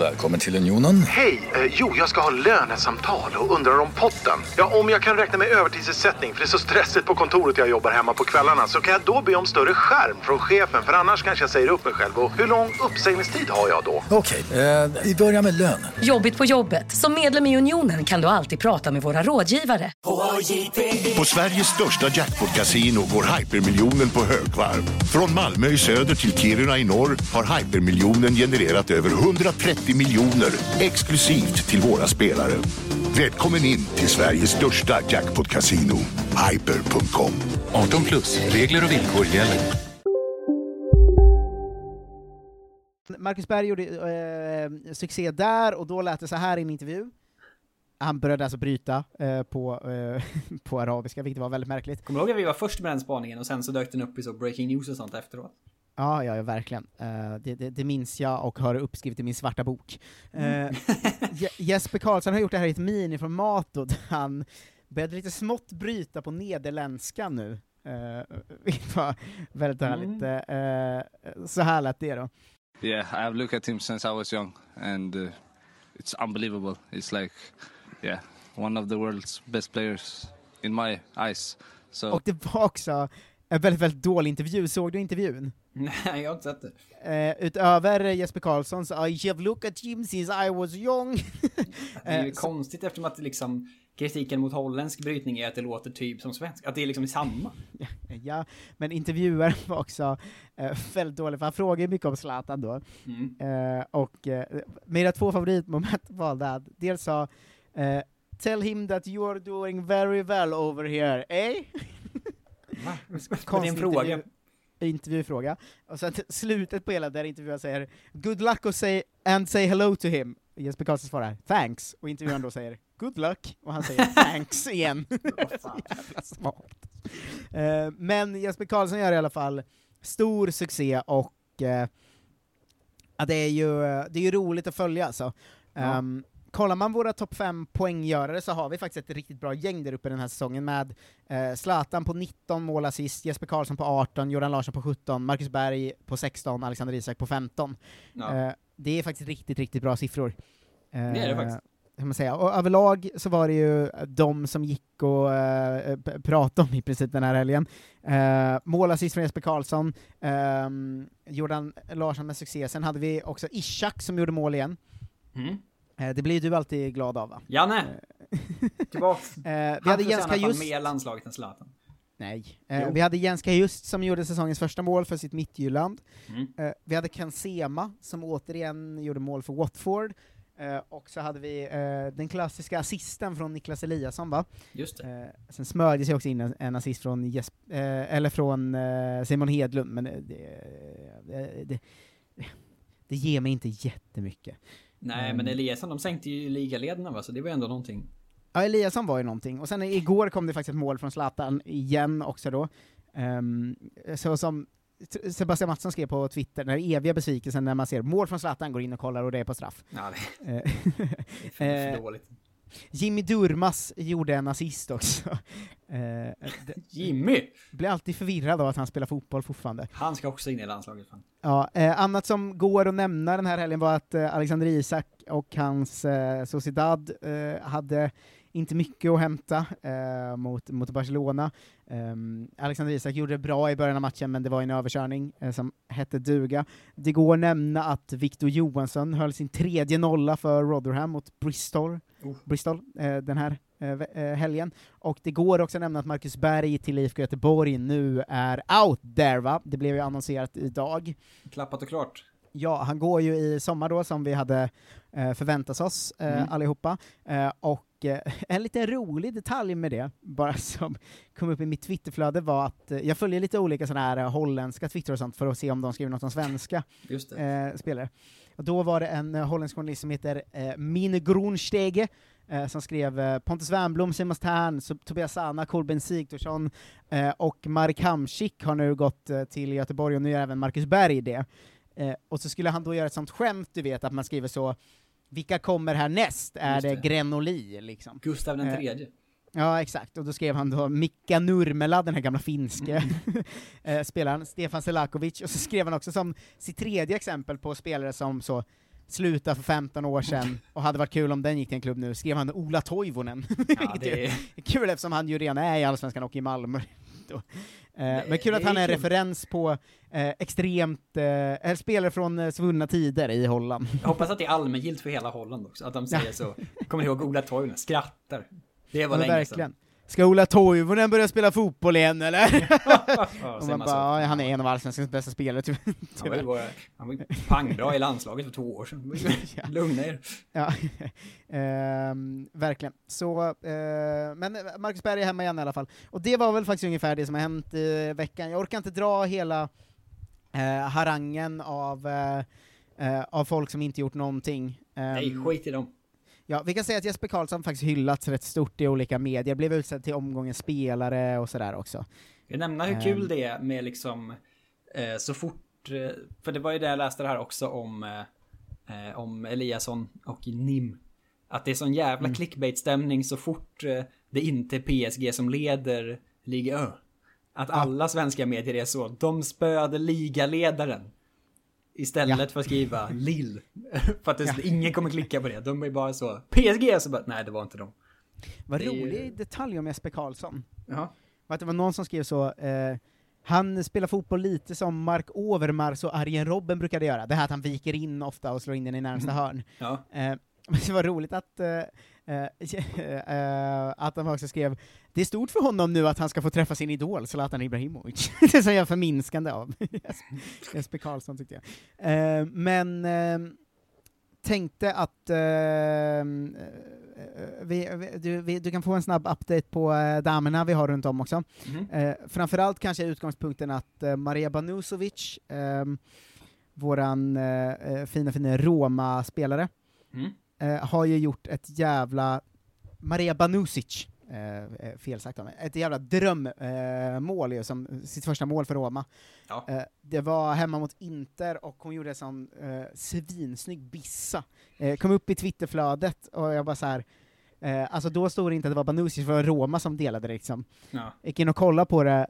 Välkommen till Unionen. Hej, jag ska ha lönesamtal och undrar om potten. Ja, om jag kan räkna med övertidsersättning för det är så stressigt på kontoret, jag jobbar hemma på kvällarna. Så kan jag då be om större skärm från chefen, för annars kanske jag säger upp mig själv. Och hur lång uppsägningstid har jag då? Okej, vi börjar med lön. Jobbigt på jobbet. Som medlem i Unionen kan du alltid prata med våra rådgivare. På Sveriges största jackpot-casino går hypermiljonen på högvarv. Från Malmö i söder till Kiruna i norr har hypermiljonen genererat över 130 miljoner exklusivt till våra spelare. Välkommen in till Sveriges största jackpot-casino, hyper.com. 18 plus, regler och villkor gäller. Marcus Berg gjorde succé där och då lät det så här i en intervju. Han började alltså bryta på arabiska, vilket var väldigt märkligt. Kommer du ihåg att vi var först med den spaningen och sen så dök den upp i så breaking news och sånt efteråt? Ja, verkligen. Det minns jag och har uppskrivet i min svarta bok. Jesper Karlsson har gjort det här i ett miniformat och han började lite smått bryta på nederländska nu. Vilket var väldigt härligt. Så här lät det då. Yeah, I have looked at him since I was young and it's unbelievable. It's like, yeah, one of the world's best players in my eyes. So. Och det var också en väldigt, väldigt dålig intervju. Såg du intervjun? Nej, jag har inte sett det. Utöver Jesper Karlsson så I have looked at him since I was young. Det är ju konstigt eftersom att det liksom kritiken mot holländsk brytning är att det låter typ som svensk. Att det är liksom samma. Ja, men intervjuaren var också väldigt dålig. För han frågade mycket om Zlatan då. Och mina två favoritmoment valde att dels sa tell him that you are doing very well over here, eh? Va? Men det är en fråga. Intervjufråga. Och sen slutet på hela där intervjuaren säger good luck och say hello to him. Jesper Karlsson svarar thanks. Och intervjuaren då säger good luck. Och han säger thanks igen. Jävla smart. Men Jesper Karlsson gör i alla fall stor succé och det är ju roligt att följa. Så. Kollar man våra topp 5 poänggörare så har vi faktiskt ett riktigt bra gäng där uppe den här säsongen med Zlatan på 19 mål assist, Jesper Karlsson på 18, Jordan Larsson på 17, Marcus Berg på 16, Alexander Isak på 15. Ja. Det är faktiskt riktigt, riktigt bra siffror. Det är det faktiskt. Kan man säga. Och överlag så var det ju de som gick och pratade om i princip den här helgen. Målassist från Jesper Karlsson, Jordan Larsson med succé. Sen hade vi också Isak som gjorde mål igen. Mm. Det blir du alltid glad av, va? Janne! Tillbaks. Vi hade Jens Kajust. Mer landslaget än Zlatan. Nej. Vi hade Jens Kajust som gjorde säsongens första mål för sitt Midtjylland. Vi hade Kansema som återigen gjorde mål för Watford. Och så hade vi den klassiska assisten från Niklas Eliasson, va? Just det. Sen smörjde sig också in en assist från Simon Hedlund. Men det ger mig inte jättemycket. Nej, men Eliasson, de sänkte ju ligaledarna, va? Så det var ändå någonting. Ja, Eliasson var ju någonting. Och sen igår kom det faktiskt ett mål från Zlatan igen också då. Så som Sebastian Mattsson skrev på Twitter, den här eviga besvikelsen när man ser mål från Zlatan, går in och kollar och det är på straff. Ja, det är för dåligt. Jimmy Durmas gjorde en assist också. Jimmy! Blir alltid förvirrad av att han spelar fotboll fortfarande. Han ska också in i landslaget. Fan. Ja, annat som går att nämna den här helgen var att Alexander Isak och hans Sociedad hade inte mycket att hämta mot Barcelona. Alexander Isak gjorde det bra i början av matchen, men det var en överkörning som hette duga. Det går att nämna att Victor Johansson höll sin 3:e nolla för Rotherham mot Bristol den här helgen. Och det går också att nämna att Marcus Berg till IFK Göteborg nu är out there, va? Det blev ju annonserat idag. Klappat och klart. Ja, han går ju i sommar då som vi hade förväntat oss allihopa. Och en liten rolig detalj med det bara som kom upp i mitt Twitterflöde var att jag följer lite olika sådana här holländska Twitter och sånt för att se om de skriver något om svenska spelare. Och då var det en holländsk journalist som heter Mine Grunstege som skrev Pontus Wernbloom, Simon Stern, Tobias Sana, Kolben Sigthorsson och Mark Hamsik har nu gått till Göteborg och nu är även Marcus Berg det. Och så skulle han då göra ett sånt skämt, du vet, att man skriver så vilka kommer härnäst? Är det Grenoli, liksom? Gustav den tredje. Ja, exakt. Och då skrev han då Mika Nurmela, den här gamla finske spelaren, Stefan Selakovic. Och så skrev han också som sitt tredje exempel på spelare som så slutade för 15 år sedan och hade varit kul om den gick till en klubb nu, skrev han Ola Toivonen. Ja, det är kul eftersom han ju redan är i Allsvenskan och i Malmö. Men kul att han är en referens på extremt spelare från svunna tider i Holland. Jag hoppas att det är allmängilt för hela Holland också, att de säger så. Kommer ihåg Ola Toivonen, skrattar. Det var länge sedan. Ska Ola Toivonen börja spela fotboll igen, eller? Ja, man bara, han är en av Allsvenskans bästa spelare. Han var ju pangbra i landslaget för 2 år sedan. Lugna er. Ja. Verkligen. Så, men Marcus Berg är hemma igen i alla fall. Och det var väl faktiskt ungefär det som har hänt i veckan. Jag orkar inte dra hela harangen av folk som inte gjort någonting. Nej, skit i dem. Ja, vi kan säga att Jesper Karlsson faktiskt hyllats rätt stort i olika medier. Blev utsedd till omgångens spelare och sådär också. Jag nämner hur kul det är med liksom så fort... för det var ju det jag läste det här också om Eliasson och Nim. Att det är sån jävla clickbait-stämning så fort det inte är PSG som leder Liga Ö. Att alla svenska medier är så. De spöade ligaledaren. Istället för att skriva Lill. För att ingen kommer klicka på det. De är bara så. PSG så bara, nej det var inte de. Vad rolig detalj om Jesper Karlsson. Att det var någon som skrev så. Han spelar fotboll lite som Mark Overmars och Arjen Robben brukade göra. Det här att han viker in ofta och slår in den i närmsta hörn. Ja. Men det var roligt att han också skrev det är stort för honom nu att han ska få träffa sin idol Zlatan Ibrahimovic. Det är som jag förminskande av Jesper Karlsson tyckte jag. Men tänkte att du kan få en snabb update på damerna vi har runt om också. Framförallt kanske utgångspunkten att Maria Banusovic, våran fina Roma-spelare, har ju gjort ett jävla Maria Banusic felsagt av mig. Ett jävla drömmål som sitt första mål för Roma. Ja. Det var hemma mot Inter och hon gjorde en sån svinsnygg bissa. Kom upp i Twitterflödet och jag bara så här. Alltså då stod det inte att det var Banusic, det var Roma som delade det liksom. Ja. Jag gick in och kollade på det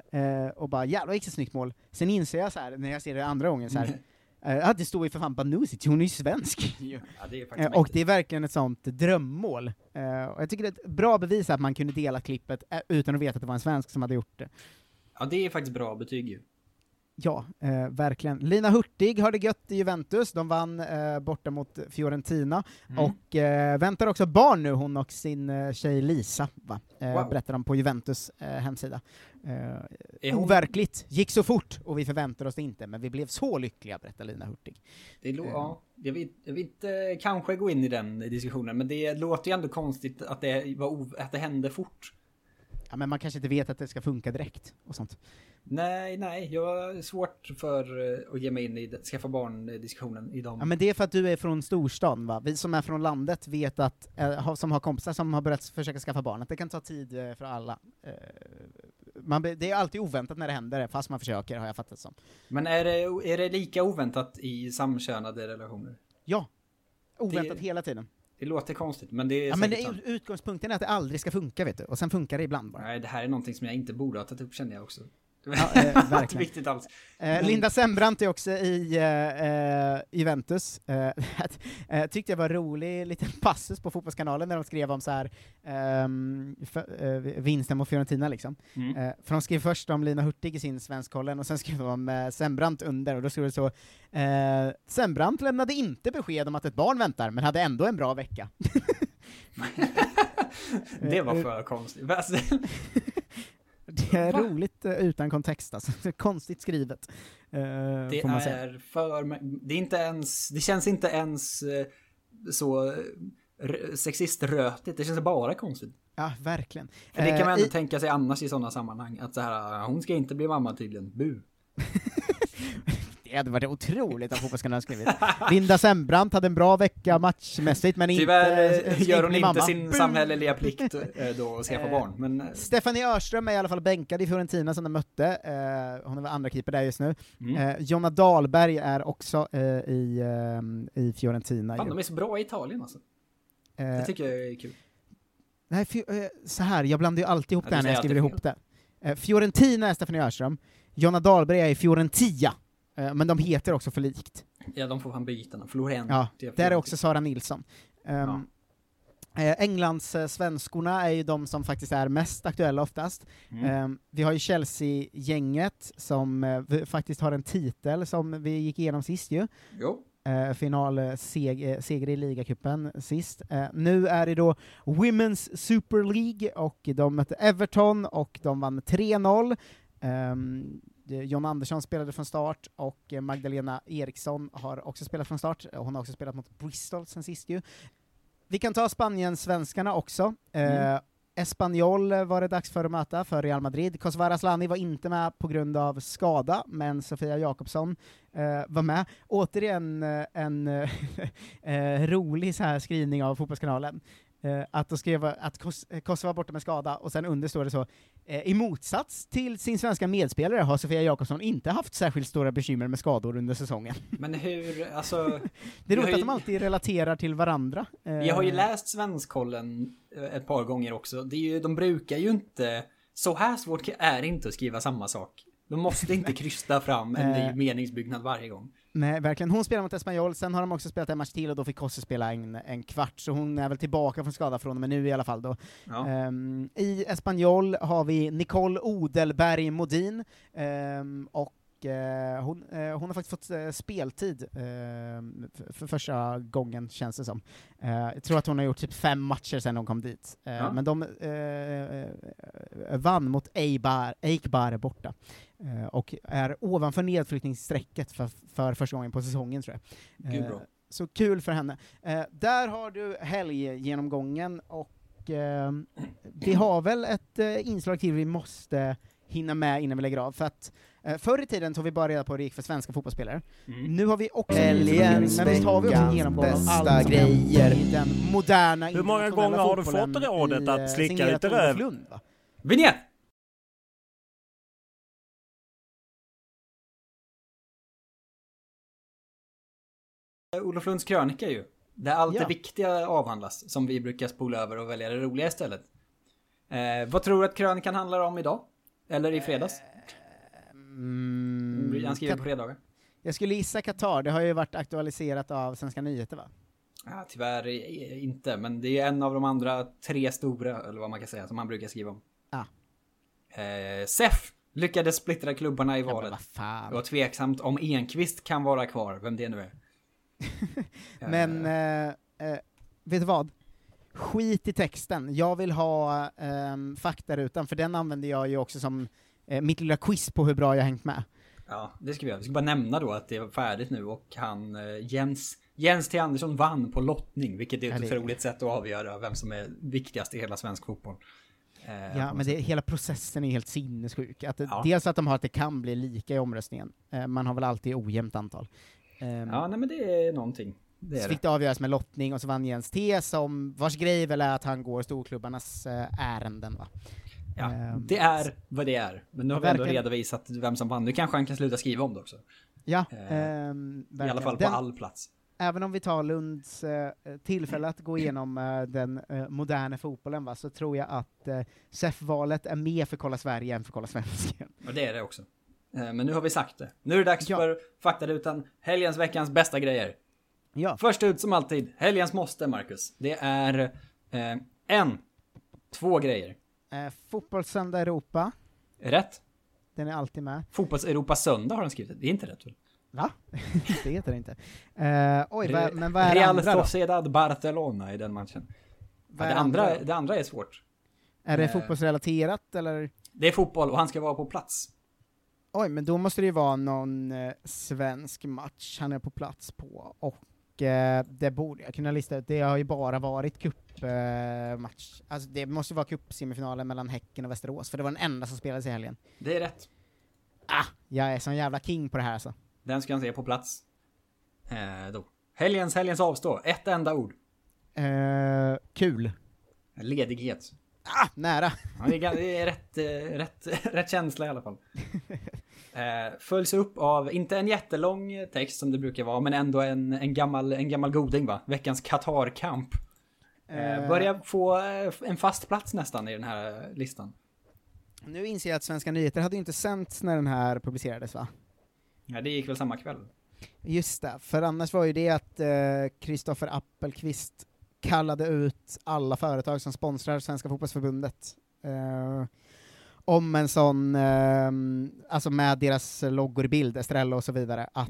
och bara jävla gick det snyggt mål. Sen inser jag så här när jag ser det andra gången så här. Det står ju för fan Banusic, hon är ju svensk. Ja, det är och det är verkligen ett sånt drömmål. Och jag tycker det är ett bra bevis att man kunde dela klippet utan att veta att det var en svensk som hade gjort det. Ja, det är faktiskt bra betyg ju. Ja, verkligen. Lina Hurtig har det gött i Juventus. De vann borta mot Fiorentina. Och väntar också barn nu, hon och sin tjej Lisa. Va? Berättar de på Juventus hemsida. Overkligt. Gick så fort och vi förväntar oss det inte. Men vi blev så lyckliga, berättar Lina Hurtig. Det ja, jag vill inte kanske gå in i den diskussionen. Men det låter ju ändå konstigt att det hände fort. Ja, men man kanske inte vet att det ska funka direkt och sånt. Nej, jag är svårt för att ge mig in i skaffa barn-diskussionen i dem. Ja, men det är för att du är från storstan, va? Vi som är från landet vet att, som har kompisar som har börjat försöka skaffa barn, att det kan ta tid för alla. Det är alltid oväntat när det händer, fast man försöker, har jag fattat som. Men är det lika oväntat i samkönade relationer? Ja, oväntat hela tiden. Det låter konstigt, men det är... Ja, men utgångspunkten är att det aldrig ska funka, vet du. Och sen funkar det ibland bara. Nej, det här är någonting som jag inte borde ha tagit upp, känner jag också. Ja, verkligen. Viktigt alls. Linda Sembrant är också i Juventus. Tyckte jag var rolig liten passus på Fotbollskanalen när de skrev om så här vinsten mot Fiorentina liksom. För de skrev först om Lina Hurtig i sin Svenskollen och sen skrev de om Sembrant under och då skrev det så Sembrant lämnade inte besked om att ett barn väntar men hade ändå en bra vecka. Det var för konstigt. Det är roligt utan kontext alltså. Konstigt skrivet. Det är för det känns inte ens så sexiströtigt. Det känns bara konstigt. Ja, verkligen. För det kan man ändå tänka sig annars i sådana sammanhang att så här hon ska inte bli mamma tydligen. Bu. Det hade varit otroligt om Fotbollskanalen skrivit. Linda Sembrant hade en bra vecka matchmässigt, men tyvärr gör hon inte sin samhälleliga plikt då och skaffa barn. Men... Stefanie Örström är i alla fall bänkad i Fiorentina som de mötte. Hon är väl andra keeper där just nu. Jonna Dahlberg är också i Fiorentina. Fan, de är så bra i Italien alltså. Det tycker jag är kul. Nej, så här, jag blandar ju alltid ihop det här när jag skriver ihop det. Fiorentina är Stefanie Örström. Jonna Dahlberg är i Fiorentina. Men de heter också för likt. Ja, de får han byta. De förlorar en. Ja, där är också Sara Nilsson. Ja. Englands svenskorna är ju de som faktiskt är mest aktuella oftast. Vi har ju Chelsea-gänget som faktiskt har en titel som vi gick igenom sist ju. Jo. Finalseger i ligacupen sist. Nu är det då Women's Super League och de mötte Everton och de vann 3-0. Janne Andersson spelade från start och Magdalena Eriksson har också spelat från start. Hon har också spelat mot Bristol sen sist ju. Vi kan ta Spanien-svenskarna också. Espanyol var det dags för att möta för Real Madrid. Kosovare Asllani var inte med på grund av skada, men Sofia Jakobsson var med. Återigen en rolig så här skrivning av Fotbollskanalen. Att de skrev att Kosovo var borta med skada och sen understår det så. I motsats till sin svenska medspelare har Sofia Jakobsson inte haft särskilt stora bekymmer med skador under säsongen. Men hur, alltså... det är roligt att de alltid relaterar till varandra. Jag har ju läst Svenskollen ett par gånger också. Det är ju, de brukar ju inte... Så här svårt är inte att skriva samma sak. De måste inte krysta fram en ny meningsbyggnad varje gång. Nej, verkligen. Hon spelar mot Espanyol. Sen har de också spelat en match till och då fick Kosse spela en kvart. Så hon är väl tillbaka från skada från och med nu i alla fall då. Ja. I Espanyol har vi Nicole Odelberg Modin. Hon har faktiskt fått speltid för första gången, känns det som. Jag tror att hon har gjort typ 5 matcher sedan hon kom dit. Ja. Men de vann mot Eikbar borta. Och är ovanför nedflyttningsstrecket för första gången på säsongen, tror jag. Gud, bra. Så kul för henne. Där har du helggenomgången. Och vi har väl ett inslag till vi måste hinna med innan vi lägger av. För att förr i tiden tog vi bara reda på hur det gick för svenska fotbollsspelare. Nu har vi också en genomgång av alla grejer i den moderna. Hur många gånger har du fått rådet att slicka lite röv? Vinjett! Olof Lunds krönika ju. Där allt det viktiga avhandlas. Som vi brukar spola över och välja det roliga istället. Vad tror du att krönikan handlar om idag? Eller i fredags? Han skriver på fredagar. Jag skulle gissa Qatar. Det har ju varit aktualiserat av Svenska Nyheter, va? Ja, tyvärr inte. Men det är en av de andra 3 stora, eller vad man kan säga, som man brukar skriva om. SEF lyckades splittra klubbarna i valet. Det var tveksamt om Enqvist kan vara kvar. Vem det nu är. Men vet du vad? Skit i texten. Jag vill ha faktarutan, för den använder jag ju också som mitt lilla quiz på hur bra jag hängt med. Ja, det ska vi göra. Vi ska bara nämna då att det är färdigt nu och han Jens T. Andersson vann på lottning, vilket är ett otroligt sätt att avgöra vem som är viktigast i hela svensk fotboll. Ja, men hela processen är helt sinnessjuk. Dels att de har att det kan bli lika i omröstningen. Man har väl alltid ojämnt antal. Men det är någonting. Så fick det avgöras med lottning och så vann Jens T, som vars grej väl är att han går storklubbarnas ärenden, va? Ja, det är vad det är. Men nu har vi ändå redovisat vem som vann. Nu kanske han kan sluta skriva om det också. Ja, i alla fall på all plats. Även om vi tar Lunds tillfälle att gå igenom den moderna fotbollen, va, så tror jag att SEF-valet är mer för Kolla Sverige än för Kolla Svensken. Och det är det också. Men nu har vi sagt det. Nu är det dags för faktarutan, helgens, veckans bästa grejer. Ja. Först ut som alltid, helgens måste, Marcus. Det är 2 grejer. Fotbollssöndag Europa. Rätt. Den är alltid med. Fotbolls-Europa söndag har de skrivit. Det är inte rätt, väl? Va? Det heter det inte. Men vad är Real andra då? Sociedad Barcelona i den matchen. Det andra är svårt. Är det fotbollsrelaterat, eller? Det är fotboll och han ska vara på plats. Oj, men då måste det ju vara någon svensk match han är på plats på. Och det borde jag kunna lista ut. Det har ju bara varit cupmatch. Alltså det måste ju vara cupsemifinalen mellan Häcken och Västerås. För det var den enda som spelades i helgen. Det är rätt. Jag är som jävla king på det här, alltså. Den ska han se på plats. Då. Helgens avstå. Ett enda ord. Kul. Ledighet. Nära. Ja, det är rätt känsla i alla fall. Följs upp av, inte en jättelång text som det brukar vara, men ändå en gammal goding, va? Veckans Qatar-kamp. Börjar få en fast plats nästan i den här listan. Nu inser jag att Svenska Nyheter hade ju inte sänts när den här publicerades, va? Ja, det gick väl samma kväll. Just det, för annars var ju det att Kristoffer Appelqvist kallade ut alla företag som sponsrar Svenska Fotbollsförbundet om en sån, alltså med deras loggerbild, Estrella och så vidare, att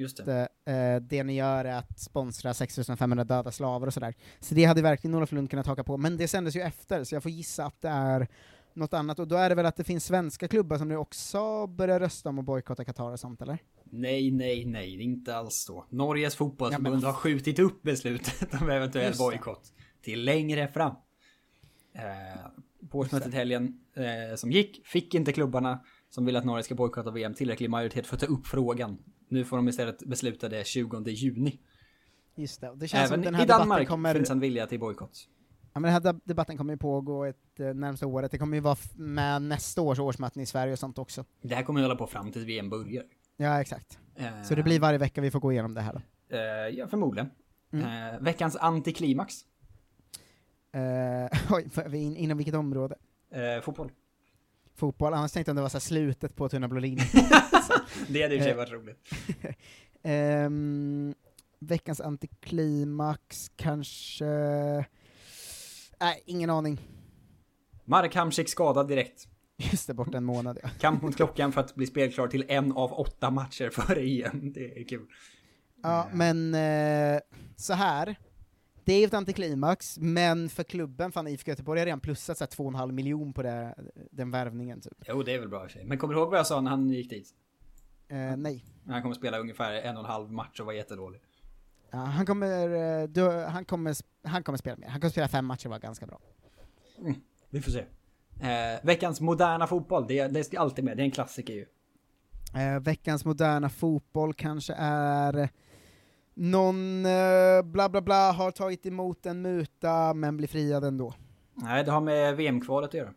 det ni gör är att sponsra 6500 döda slavar och sådär. Så det hade verkligen Olof Lund kunnat haka på, men det sändes ju efter, så jag får gissa att det är något annat. Och då är det väl att det finns svenska klubbar som nu också börjar rösta om att bojkotta Qatar och sånt, eller? Nej, inte alls då. Norges fotbollsförbund har skjutit upp beslutet om eventuell bojkott till längre fram. Påsmötet helgen som gick fick inte klubbarna som vill att Norge ska bojkotta VM tillräcklig majoritet för att ta upp frågan. Nu får de istället besluta det 20 juni. Just det. Det känns även som den här i Danmark kommer... finns en vilja till bojkott. Ja, men den här debatten kommer ju pågå närmsta året. Det kommer ju vara med nästa års årsmöten i Sverige och sånt också. Det här kommer ju hålla på fram tills VM börjar. Ja, exakt. Så det blir varje vecka vi får gå igenom det här då. Ja, förmodligen. Mm. Veckans antiklimax. Inom vilket område? Fotboll, annars tänkte jag om det var så här slutet på Tunna blå linjen. Det hade ju varit roligt. Veckans antiklimax kanske... Nej, ingen aning. Marek Hamsik skadad direkt. Just det, bort en månad. Ja. Kamp mot klockan för att bli spelklar till 1 av 8 matcher före EM. Det är kul. Ja, men så här. Det är ett antiklimax, men för klubben fan IFK Göteborg har redan plussat så 2,5 miljoner på den värvningen. Typ. Jo, det är väl bra i sig. Men kommer du ihåg vad jag sa när han gick dit? Nej. Han kommer spela ungefär 1,5 match och var jättedålig. Ja, han kommer spela mer. Han kommer spela 5 matcher och var ganska bra. Mm, vi får se. Veckans moderna fotboll, det är alltid med. Det är en klassiker ju. Veckans moderna fotboll kanske är någon bla bla bla har tagit emot en muta men blir friad ändå. Nej, det har med VM-kvalet att göra.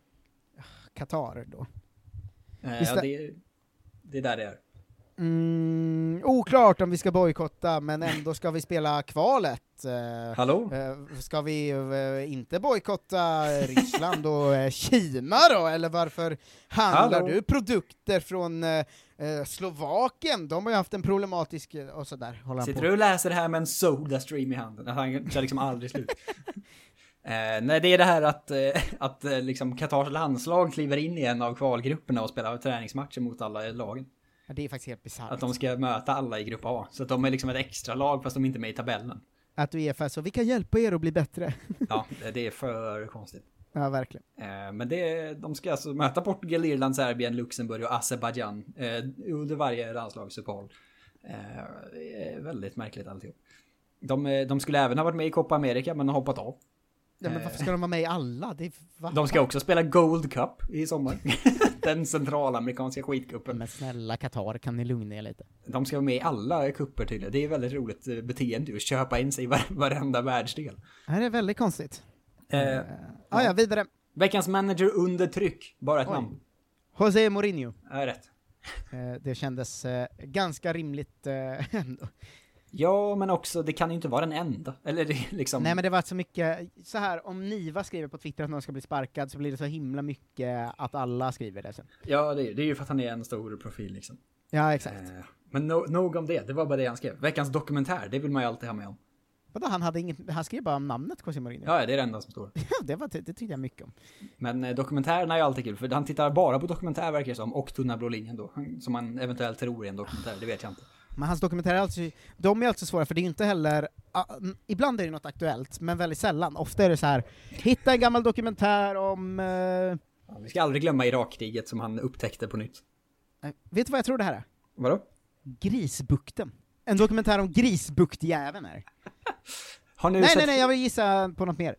Qatar då. Ja, det är där det är. Oklart om vi ska bojkotta, men ändå ska vi spela kvalet. Hallå? Ska vi inte bojkotta Ryssland och Kina då? Eller varför handlar du produkter från Slovakien? De har ju haft en problematisk och sådär. Sitter du och läser det här med en Sodastream i handen? Han kör liksom aldrig slut. Nej, det är det här att liksom Katars landslag kliver in i en av kvalgrupperna och spelar träningsmatcher mot alla lagen. Ja, det är faktiskt helt bizarrt. Att de ska möta alla i grupp A. Så att de är liksom ett extra lag fast de inte är med i tabellen. Att UEFA så vi kan hjälpa er att bli bättre. Ja, det är för konstigt. Ja, verkligen. Men de ska alltså möta Portugal, Irland, Serbien, Luxemburg och Azerbaijan under varje landslagsuppehåll. Det är väldigt märkligt alltihop. De skulle även ha varit med i Copa America men har hoppat av. Ja, men varför ska de vara med i alla? De ska också spela Gold Cup i sommar. Den centralamerikanska skitkuppen. Men snälla Qatar, kan ni lugna er lite? De ska vara med i alla kupper tydligen. Det är väldigt roligt beteende att köpa in sig i varenda världsdel. Det är väldigt konstigt. Ja, vidare. Veckans manager under tryck. Bara ett namn. José Mourinho. Ja, rätt. Det kändes ganska rimligt ändå. Ja, men också, det kan ju inte vara den enda. Eller det, liksom... Nej, men det var så mycket... Så här, om Niva skriver på Twitter att någon ska bli sparkad så blir det så himla mycket att alla skriver det sen. Ja, det är ju för att han är en stor profil liksom. Ja, exakt. Men nog om det. Det var bara det han skrev. Veckans dokumentär, det vill man ju alltid ha med om. Vadå, han skrev bara om namnet José Mourinho. Ja, det är det enda som står. det tyckte jag mycket om. Men dokumentärerna är ju alltid kul, för han tittar bara på dokumentär verkar det som, och Tunna blå linjen då. Som man eventuellt tror är en dokumentär, det vet jag inte. Men hans dokumentärer de är alltså svåra, för det är inte heller... ibland är det något aktuellt, men väldigt sällan. Ofta är det så här, hitta en gammal dokumentär om... Vi ska aldrig glömma Irakkriget som han upptäckte på nytt. Vet du vad jag tror det här är? Vadå? Grisbukten. En dokumentär om grisbuktjäveln är. Nej, jag vill gissa på något mer.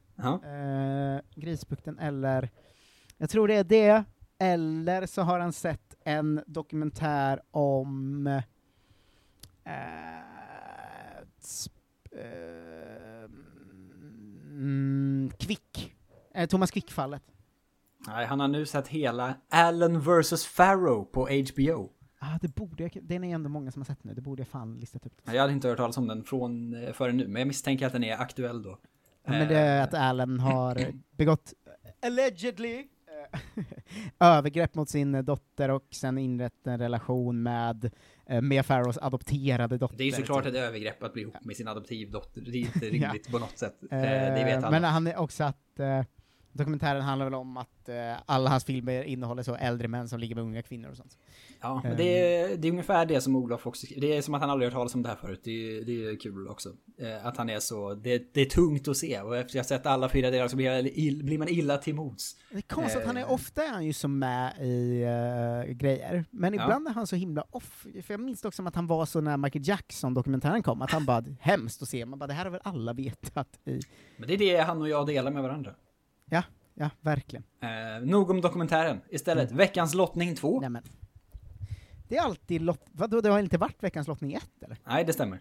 Grisbukten eller... Jag tror det är det. Eller så har han sett en dokumentär om... Quick. Thomas Quick-fallet. Nej, han har nu sett hela Allen vs. Farrow på HBO. Den är ändå många som har sett nu. Det borde jag fan listat ut. Jag hade inte hört talas om den förrän nu, men jag misstänker att den är aktuell då. Men det är att Allen har begått allegedly övergrepp mot sin dotter och sen inrätt en relation med Farrows adopterade dotter. Det är ju såklart ett övergrepp att bli ihop med sin adoptivdotter. Det är inte rimligt på något sätt. Det vet alla. Men han är också att dokumentären handlar väl om att alla hans filmer innehåller så äldre män som ligger med unga kvinnor och sånt. Ja, men det är ungefär det som Olof också... Det är som att han aldrig hört talas om det här förut. Det är kul också. Att han är så... Det är tungt att se. Och efter jag sett alla fyra delar så blir man illa till mods. Det är konstigt att han är... Ofta är han ju som med i grejer. Men ibland är han så himla off. För jag minns också att han var så när Michael Jackson-dokumentären kom. Att han bara, hemskt att se. Man bara, det här har väl alla vetat i. Men det är det han och jag delar med varandra. Ja, verkligen. Nog om dokumentären. Istället, veckans lottning 2. Nämen. Det är alltid vadå, det har inte varit veckans lottning 1, eller? Nej, det stämmer.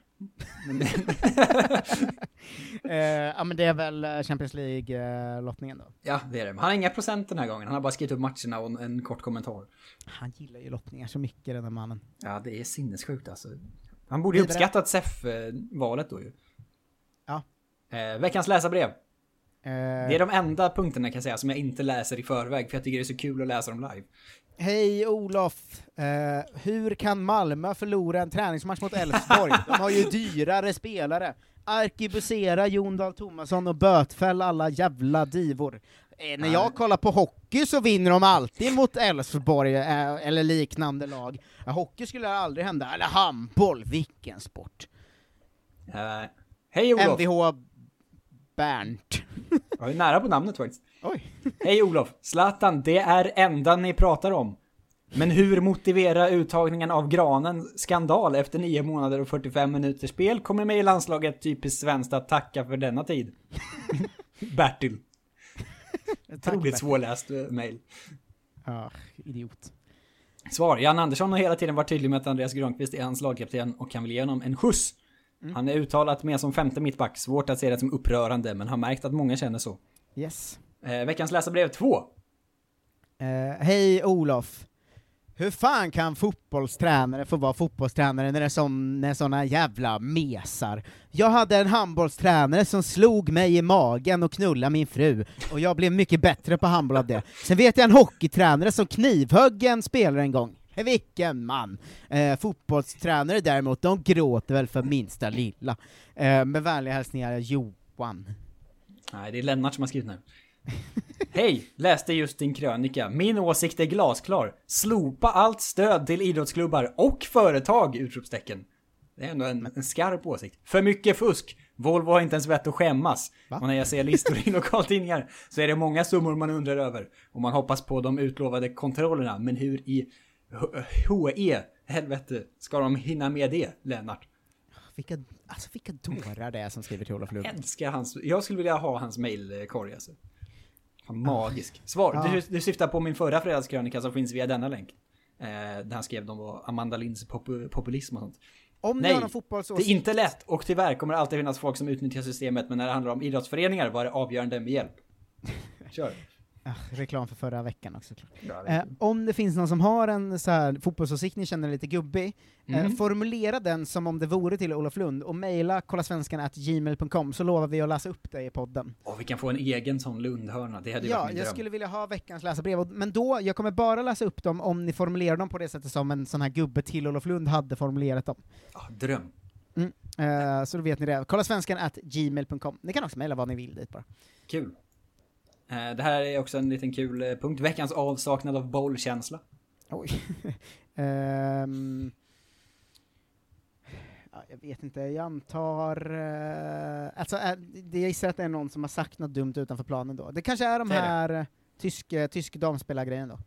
Ja, men det är väl Champions League-lottningen då. Ja, det är det. Han har inga procent den här gången. Han har bara skrivit upp matcherna och en kort kommentar. Han gillar ju lottningar så mycket, den här mannen. Ja, det är sinnessjukt alltså. Han borde ju uppskattat SEF-valet då ju. Ja. Veckans läsarbrev. Det är de enda punkterna kan jag säga som jag inte läser i förväg, för jag tycker det är så kul att läsa dem live. Hej Olof, hur kan Malmö förlora en träningsmatch mot Elfsborg? De har ju dyrare spelare. Arkibusera Jon Dahl Tomasson och bötfäll alla jävla divor. När jag kollar på hockey så vinner de alltid mot Elfsborg eller liknande lag. Hockey skulle aldrig hända, eller handboll, vilken sport. Hej Olof. MVH Bernt. Jag är nära på namnet faktiskt. Oj. Hej Olof, Zlatan, det är ändan ni pratar om. Men hur motivera uttagningen av granen skandal efter 9 månader och 45 minuters spel? Kommer med i landslaget typiskt svenskt att tacka för denna tid. Bertil. Otroligt svårläst mejl. Ah, idiot. Svar, Janne Andersson har hela tiden varit tydlig med att Andreas Granqvist är hans lagkapten och kan väl ge honom en skjuts. Han är uttalat med som 5:e mittback. Svårt att se det som upprörande, men har märkt att många känner så. Yes. Veckans läsarbrev 2. Hej Olof. Hur fan kan fotbollstränare få vara fotbollstränare när det är såna jävla mesar? Jag hade en handbollstränare som slog mig i magen och knullade min fru. Och jag blev mycket bättre på handboll av det. Sen vet jag en hockeytränare som knivhögg en spelare en gång. Vilken man. Fotbollstränare däremot, de gråter väl för minsta lilla. Med vänliga hälsningar, Johan. Nej, det är Lennart som har skrivit nu. Hej, läste just din krönika. Min åsikt är glasklar. Slopa allt stöd till idrottsklubbar och företag, utropstecken. Det är ändå en skarp åsikt. För mycket fusk. Volvo har inte ens vett att skämmas. Va? Och när jag ser listor i lokaltidningar så är det många summor man undrar över. Och man hoppas på de utlovade kontrollerna. Men hur i... HE, helvete, ska de hinna med det, Lennart? Vilka dårar det är som skriver till Olof Lund. Jag älskar hans, jag skulle vilja ha hans mejlkorg alltså. Magisk. Svar, du syftar på min förra fredagskrönika som finns via denna länk. Där han skrev om Amanda Linds populism och sånt. Om nej, det är inte lätt och tyvärr kommer det alltid finnas folk som utnyttjar systemet, men när det handlar om idrottsföreningar var det avgörande med hjälp. Kör. Reklam för förra veckan också. Klart. Om det finns någon som har en så här fotbollsåsikt ni känner lite gubbig, formulera den som om det vore till Olof Lund och mejla kollasvenskan@gmail.com så lovar vi att läsa upp dig i podden. Och vi kan få en egen sån Lundhörna. Det hade jag skulle vilja ha veckans läsarbrev, men då jag kommer bara läsa upp dem om ni formulerar dem på det sättet som en sån här gubbe till Olof Lund hade formulerat dem. Dröm. Så då vet ni det. kollasvenskan@gmail.com. Ni kan också mejla vad ni vill dit bara. Kul. Det här är också en liten kul punkt. Veckans avsaknad av bollkänsla. Oj. Jag vet inte. Jag antar... jag gissar att det är någon som har sagt något dumt utanför planen då. Det kanske är de här tysk damspelargrejen då.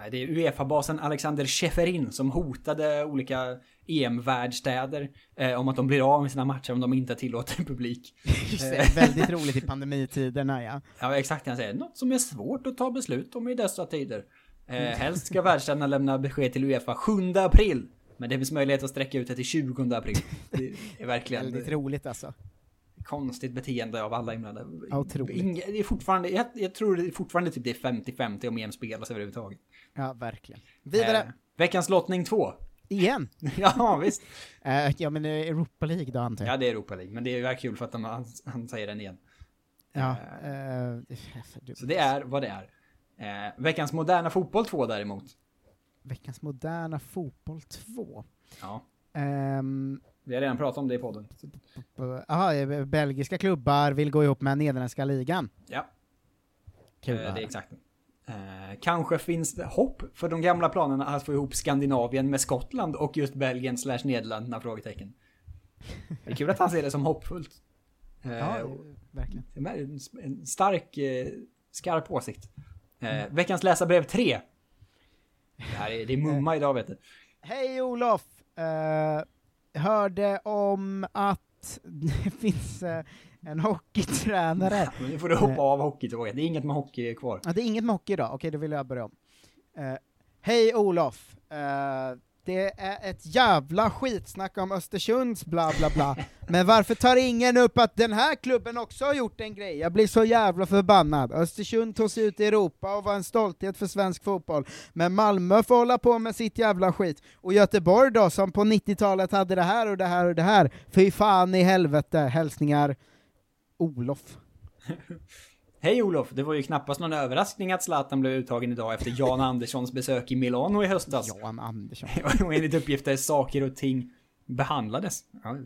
Nej, det är UEFA-basen Alexander Schäferin som hotade olika EM-värdstäder om att de blir av med sina matcher om de inte tillåter publik. Just, väldigt roligt i pandemitiderna, ja. Ja, exakt. Han säger något som är svårt att ta beslut om i dessa tider. Helst ska värdstäderna lämna besked till UEFA 7 april. Men det finns möjlighet att sträcka ut det till 20 april. Det är verkligen... väldigt roligt alltså. Konstigt beteende av alla inblandade. Det är fortfarande, jag tror det är fortfarande typ det är 50-50 om EM spelas överhuvudtaget. Ja, verkligen. Vidare. Veckans lottning 2. Igen? Ja, visst. Men Europa League då antar jag. Ja, det är Europa League. Men det är ju kul för att han säger den igen. Ja. Så det är vad det är. Veckans moderna fotboll 2 däremot. Veckans moderna fotboll 2? Ja. Vi har redan pratat om det i podden. Aha, belgiska klubbar vill gå ihop med nederländska ligan. Ja. Det är exakt. Kanske finns det hopp för de gamla planerna att få ihop Skandinavien med Skottland och just Belgien/Nederländerna frågetecken. Det är kul att han ser det som hoppfullt. Ja, verkligen. En stark, skarp åsikt. Veckans läsarbrev 3. Det är mumma idag, vet du. Hej Olof! Hörde om att det finns en hockeytränare. Ja, nu får du hoppa av hockeytåget. Det är inget med hockey kvar. Ja, det är inget med hockey idag. Okej, då vill jag börja om. Hej Olof! Det är ett jävla skitsnack om Östersunds bla bla bla. Men varför tar ingen upp att den här klubben också har gjort en grej? Jag blir så jävla förbannad. Östersund tog sig ut i Europa och var en stolthet för svensk fotboll. Men Malmö får hålla på med sitt jävla skit. Och Göteborg då, som på 90-talet hade det här och det här och det här. Fy fan i helvete. Hälsningar Olof. Hej Olof, det var ju knappast någon överraskning att Zlatan blev uttagen idag efter Janne Anderssons besök i Milano i höstas. Janne Andersson. Och enligt uppgifter saker och ting behandlades. Ja,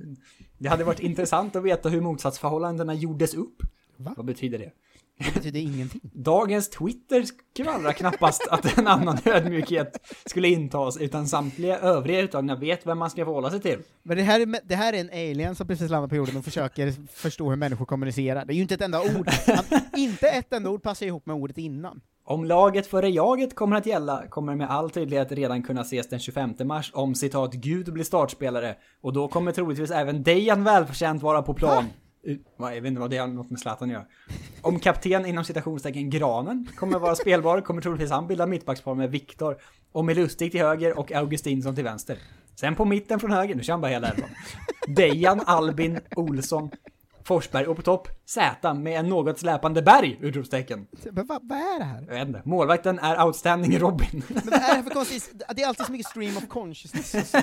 det hade varit intressant att veta hur motsatsförhållandena gjordes upp. Va? Vad betyder det? Det betyder ingenting. Dagens Twitter skvallrar knappast att en annan ödmjukhet skulle intas, utan samtliga övriga uttagna vet vem man ska förhålla sig till. Men det här är en alien som precis landar på jorden och försöker förstå hur människor kommunicerar. Det är ju inte ett enda ord. Inte ett enda ord passar ihop med ordet innan. Om laget före jaget kommer att gälla kommer med all tydlighet redan kunna ses den 25 mars om citat Gud blir startspelare. Och då kommer troligtvis även Dejan välförtjänt vara på plan. Jag vet inte vad det är något med Zlatan gör. Om kapten inom citationstecken Granen kommer vara spelbar kommer troligtvis han bilda mittbackspar med Viktor och med Lustig till höger och Augustinsson till vänster. Sen på mitten från höger, nu kör han bara hela elvan. Dejan, Albin, Olsson, Forsberg och på topp Zäta med en något släpande Berg, utropstecken. Men vad är det här? Jag vet inte. Målvakten är outstanding Robin. Men vad är det för konstigt? Det är alltid så mycket stream of consciousness.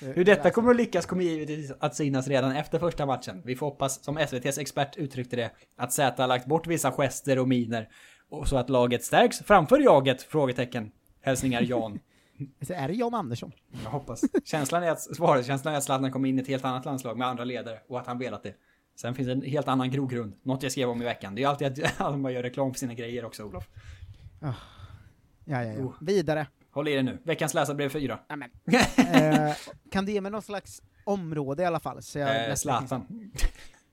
Hur detta kommer att lyckas kommer givetvis att synas redan efter första matchen. Vi får hoppas, som SVTs expert uttryckte det, att Zäta har lagt bort vissa gester och miner och så att laget stärks framför jaget, frågetecken. Hälsningar Jan. Så är det Jan Andersson? Jag hoppas. Känslan är att Zlatan kommer in i ett helt annat landslag med andra ledare och att han velat det. Sen finns det en helt annan grogrund. Något jag skrev om i veckan. Det är alltid att man gör reklam för sina grejer också, Olof. Oh. Ja. Oh. Vidare. Håll i det nu. Veckans läsarbrev 4. Amen. Kan det ge mig någon slags område i alla fall? Så jag Zlatan.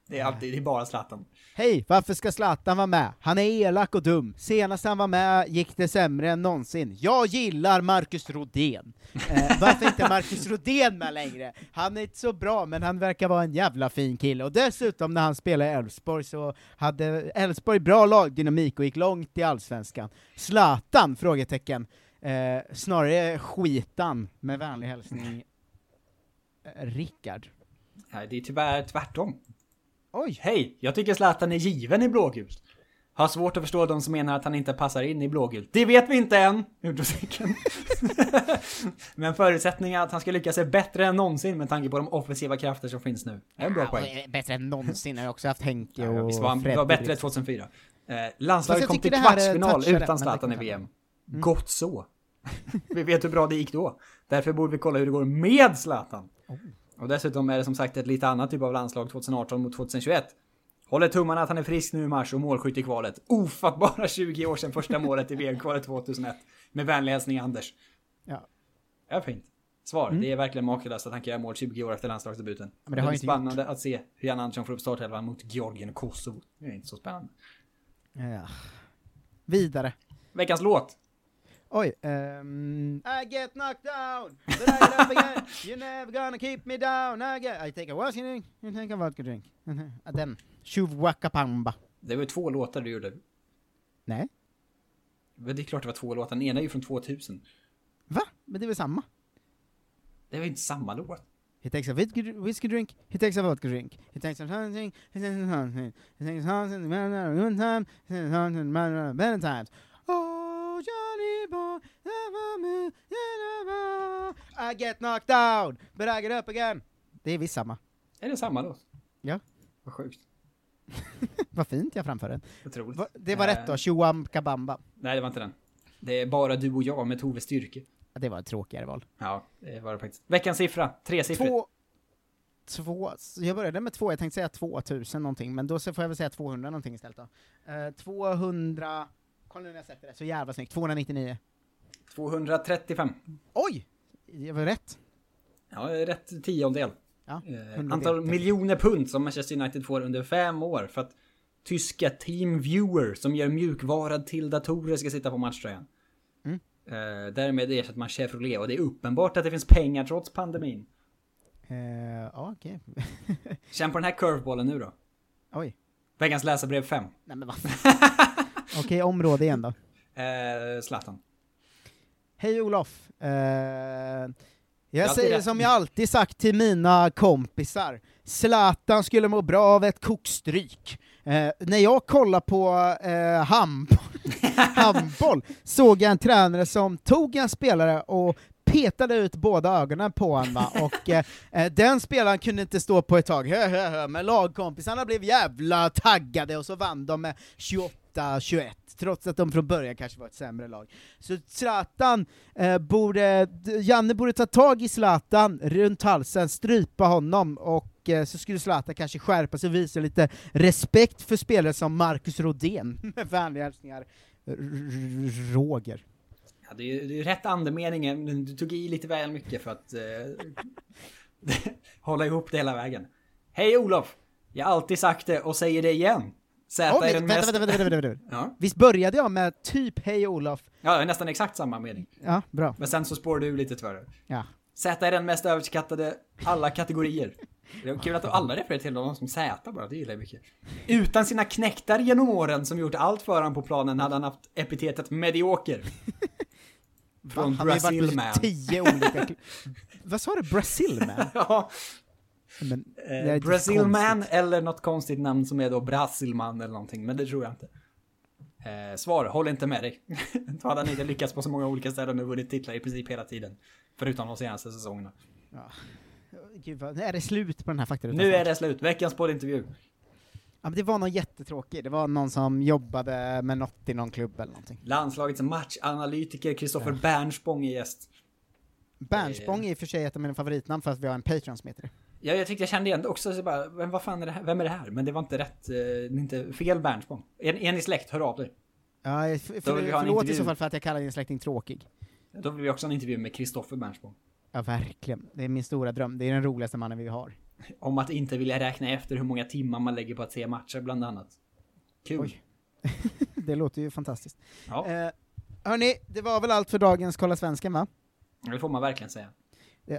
Det är bara Zlatan. Hej, varför ska Zlatan vara med? Han är elak och dum. Senast han var med gick det sämre än någonsin. Jag gillar Marcus Rodén. Varför inte Marcus Rodén med längre? Han är inte så bra, men han verkar vara en jävla fin kille. Och dessutom när han spelade i Elfsborg så hade Elfsborg bra lagdynamik och gick långt i allsvenskan. Zlatan? Frågetecken. Snarare skitan. Med vänlig hälsning. Rickard. Nej, det är tyvärr tvärtom. Oj, hej! Jag tycker Zlatan är given i blågult. Har svårt att förstå de som menar att han inte passar in i blågult. Det vet vi inte än! Men förutsättningen att han ska lyckas är bättre än någonsin med tanke på de offensiva krafter som finns nu. Det är en bra poäng. Bättre än någonsin har jag också haft Henke och Fredrik. Det var bättre 2004. Landslaget kom till kvartsfinal utan Zlatan i VM. Mm. Gott så. Vi vet hur bra det gick då. Därför borde vi kolla hur det går med Zlatan. Oh. Och dessutom är det som sagt ett lite annat typ av landslag 2018 mot 2021. Håller tummarna att han är frisk nu i mars och målskytt i kvalet. Ofattbara 20 år sedan första målet i VM-kvalet 2001. Med vänlig hälsning Anders. Ja. Det är fint. Svar. Mm. Det är verkligen makalöst att han kan göra mål 20 år efter landslagsdebuten. Men det är spännande att se hur Janne Andersson får upp startelvan mot Georgien och Kosovo. Det är inte så spännande. Ja. Vidare. Veckans låt. Oj, I get knocked down, but I get up again. You're never gonna keep me down. I take a washing drink, you take a vodka drink. Den. Chuvwakapamba. Det var 2 låtar du gjorde. Nej. Men det är klart det var 2 låtar. Den ena är ju från 2000. Va? Men det var samma. Det var inte samma låt. He takes a whiskey drink. He takes a vodka drink. He takes a something. He takes something. He takes something. One time. He takes something. Many times. I get knocked down, but I get up again. Det är visst samma. Är det samma låt? Ja. Vad sjukt. Vad fint jag framför den. Otroligt. Det var rätt då, Chuam Kabamba. Nej, det var inte den. Det är bara du och jag med Tove Styrke. Det var ett tråkigare val. Ja, det var det faktiskt. Veckans siffra, 3 siffror. 2, jag började med 2, jag tänkte säga 2000 någonting, men då så får jag väl säga 200 någonting istället då. 200, kolla nu när jag sätter det, så jävla snyggt, 299. 235. Oj, det var rätt. Ja, rätt tiondel. Ja, antal miljoner pund som Manchester United får under 5 år för att tyska Team Viewer som gör mjukvara till datorer ska sitta på matchtröjan. Mm. Därmed ersätter man Chevrolet, och det är uppenbart att det finns pengar trots pandemin. Okej. Okay. Känn på den här curveballen nu då. Oj. Veckans läsarbrev 5. Nej men vad. Okej, område igen då. Zlatan. Hej Olof. Jag säger som jag alltid sagt till mina kompisar. Zlatan skulle må bra av ett kokstryk. När jag kollar på handboll såg jag en tränare som tog en spelare och petade ut båda ögonen på honom. Och den spelaren kunde inte stå på ett tag. Men lagkompisarna blev jävla taggade och så vann de med 28-21. Trots att de från början kanske var ett sämre lag. Så Zlatan Janne borde ta tag i Zlatan runt halsen, strypa honom, och så skulle Zlatan kanske skärpa sig och visa lite respekt för spelare som Marcus Rodén. Med vänliga hälsningar, Roger. Ja, det är rätt andemeningen. Du tog i lite väl mycket för att hålla ihop det hela vägen. Hej Olof! Jag har alltid sagt det och säger det igen. Vänta. Ja. Visst började jag med typ hej Olof? Ja, nästan exakt samma mening. Ja, bra. Men sen så spår du lite tvärre. Ja. Z är den mest överskattade alla kategorier. Det är kul att alla refererar till någon som Z bara, det gillar jag mycket. Utan sina knäktar genom åren som gjort allt för han på planen hade han haft epitetet medioker. Från Brasilman. 10 olika... Vad sa du? Brasilman? Ja. Men, Brasilman eller något konstigt namn som är då Brasilman eller någonting, men det tror jag inte. Svar, håll inte med dig. Då hade han inte lyckats på så många olika ställen och vunnit titlar i princip hela tiden. Förutom de senaste säsongerna. Ja. Gud, nu är det slut på den här faktan. Nu är det slut, veckans poddintervju. Ja, men det var någon jättetråkig. Det var någon som jobbade med något i någon klubb eller någonting. Landslagets matchanalytiker Kristoffer Bernspång är gäst. Bernspång är i och för sig ett av mina favoritnamn för att vi har en Patreon som heter det. Ja, jag tyckte jag kände igen det också. Så bara, vad fan är det här? Vem är det här? Men det var inte rätt, inte fel Bernspång. Är ni släkt? Hör av dig. Ja, förlåt i så fall för att jag kallar din släkting tråkig. Då vill vi också en intervju med Kristoffer Bernspång. Ja, verkligen. Det är min stora dröm. Det är den roligaste mannen vi har. Om att inte vilja räkna efter hur många timmar man lägger på att se matcher bland annat. Kul. Det låter ju fantastiskt. Ja. Hörni, det var väl allt för dagens Kolla Svensken, va? Det får man verkligen säga.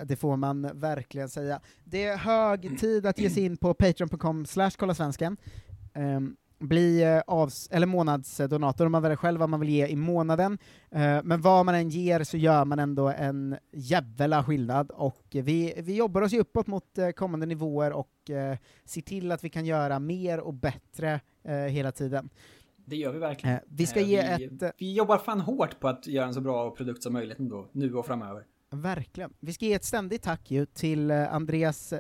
Det får man verkligen säga. Det är hög tid att ge sig in på patreon.com/kollasvensken. Bli eller månadsdonator om man väljer själv vad man vill ge i månaden. Men vad man än ger så gör man ändå en jävla skillnad. Och vi jobbar oss ju uppåt mot kommande nivåer och ser till att vi kan göra mer och bättre hela tiden. Det gör vi verkligen. Vi jobbar fan hårt på att göra en så bra produkt som möjligt ändå, nu och framöver. Verkligen. Vi ska ge ett ständigt tack ju till Andreas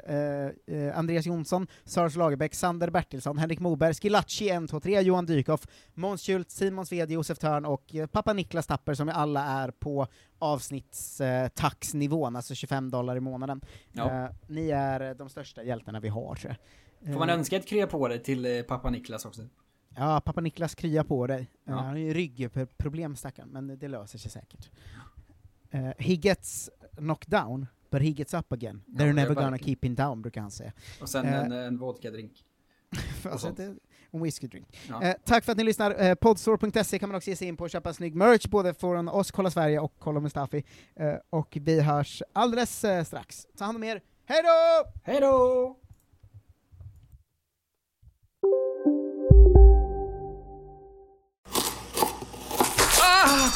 Jonsson, Sars Lagerbäck, Sander Bertilsson, Henrik Moberg, Skilacci 123, Johan Dykhoff, Måns Schult, Simon Sved, Josef Törn och pappa Niklas Tapper, som alla är på avsnittstaxnivån, alltså $25 i månaden. Ja. Ni är de största hjältarna vi har, tror jag. Får man önska ett krya på dig till pappa Niklas också? Ja, pappa Niklas krya på dig. Ja. Han har ju ryggproblem, stackaren, men det löser sig säkert. He gets knocked down, but he gets up again. They're never gonna keep him down, brukar han säga. Och sen en vodka-drink. Alltså en whisky-drink. Ja. Tack för att ni lyssnar. Podstore.se kan man också ge sig in på och köpa snygg merch, både från oss, Kolla Sverige och Kolla Mustafi. Och vi hörs alldeles strax. Ta hand om er. Hej då! Hej då!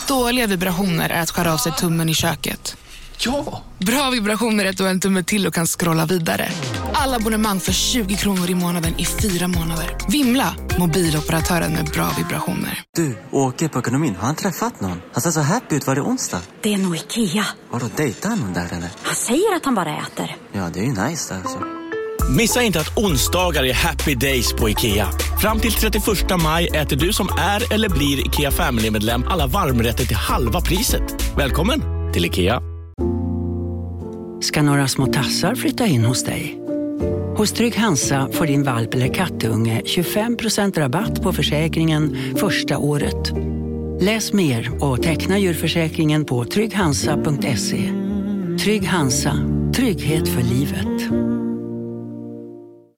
Dåliga vibrationer är att skära av sig tummen i köket. Ja! Bra vibrationer är att du har en tumme till och kan scrolla vidare. Alla abonnemang för 20 kronor i månaden i 4 månader. Vimla, mobiloperatören med bra vibrationer. Du, åker på ekonomin. Har han träffat någon? Han ser så happy ut. Var det onsdag? Det är nog Ikea. Har du dejtat någon där eller? Han säger att han bara äter. Ja, det är ju nice alltså. Missa inte att onsdagar är happy days på Ikea. Fram till 31 maj äter du som är eller blir IKEA Family-medlem alla varmrätter till halva priset. Välkommen till IKEA. Ska några små tassar flytta in hos dig? Hos Trygg Hansa får din valp eller kattunge 25% rabatt på försäkringen första året. Läs mer och teckna djurförsäkringen på trygghansa.se. Trygg Hansa. Trygghet för livet.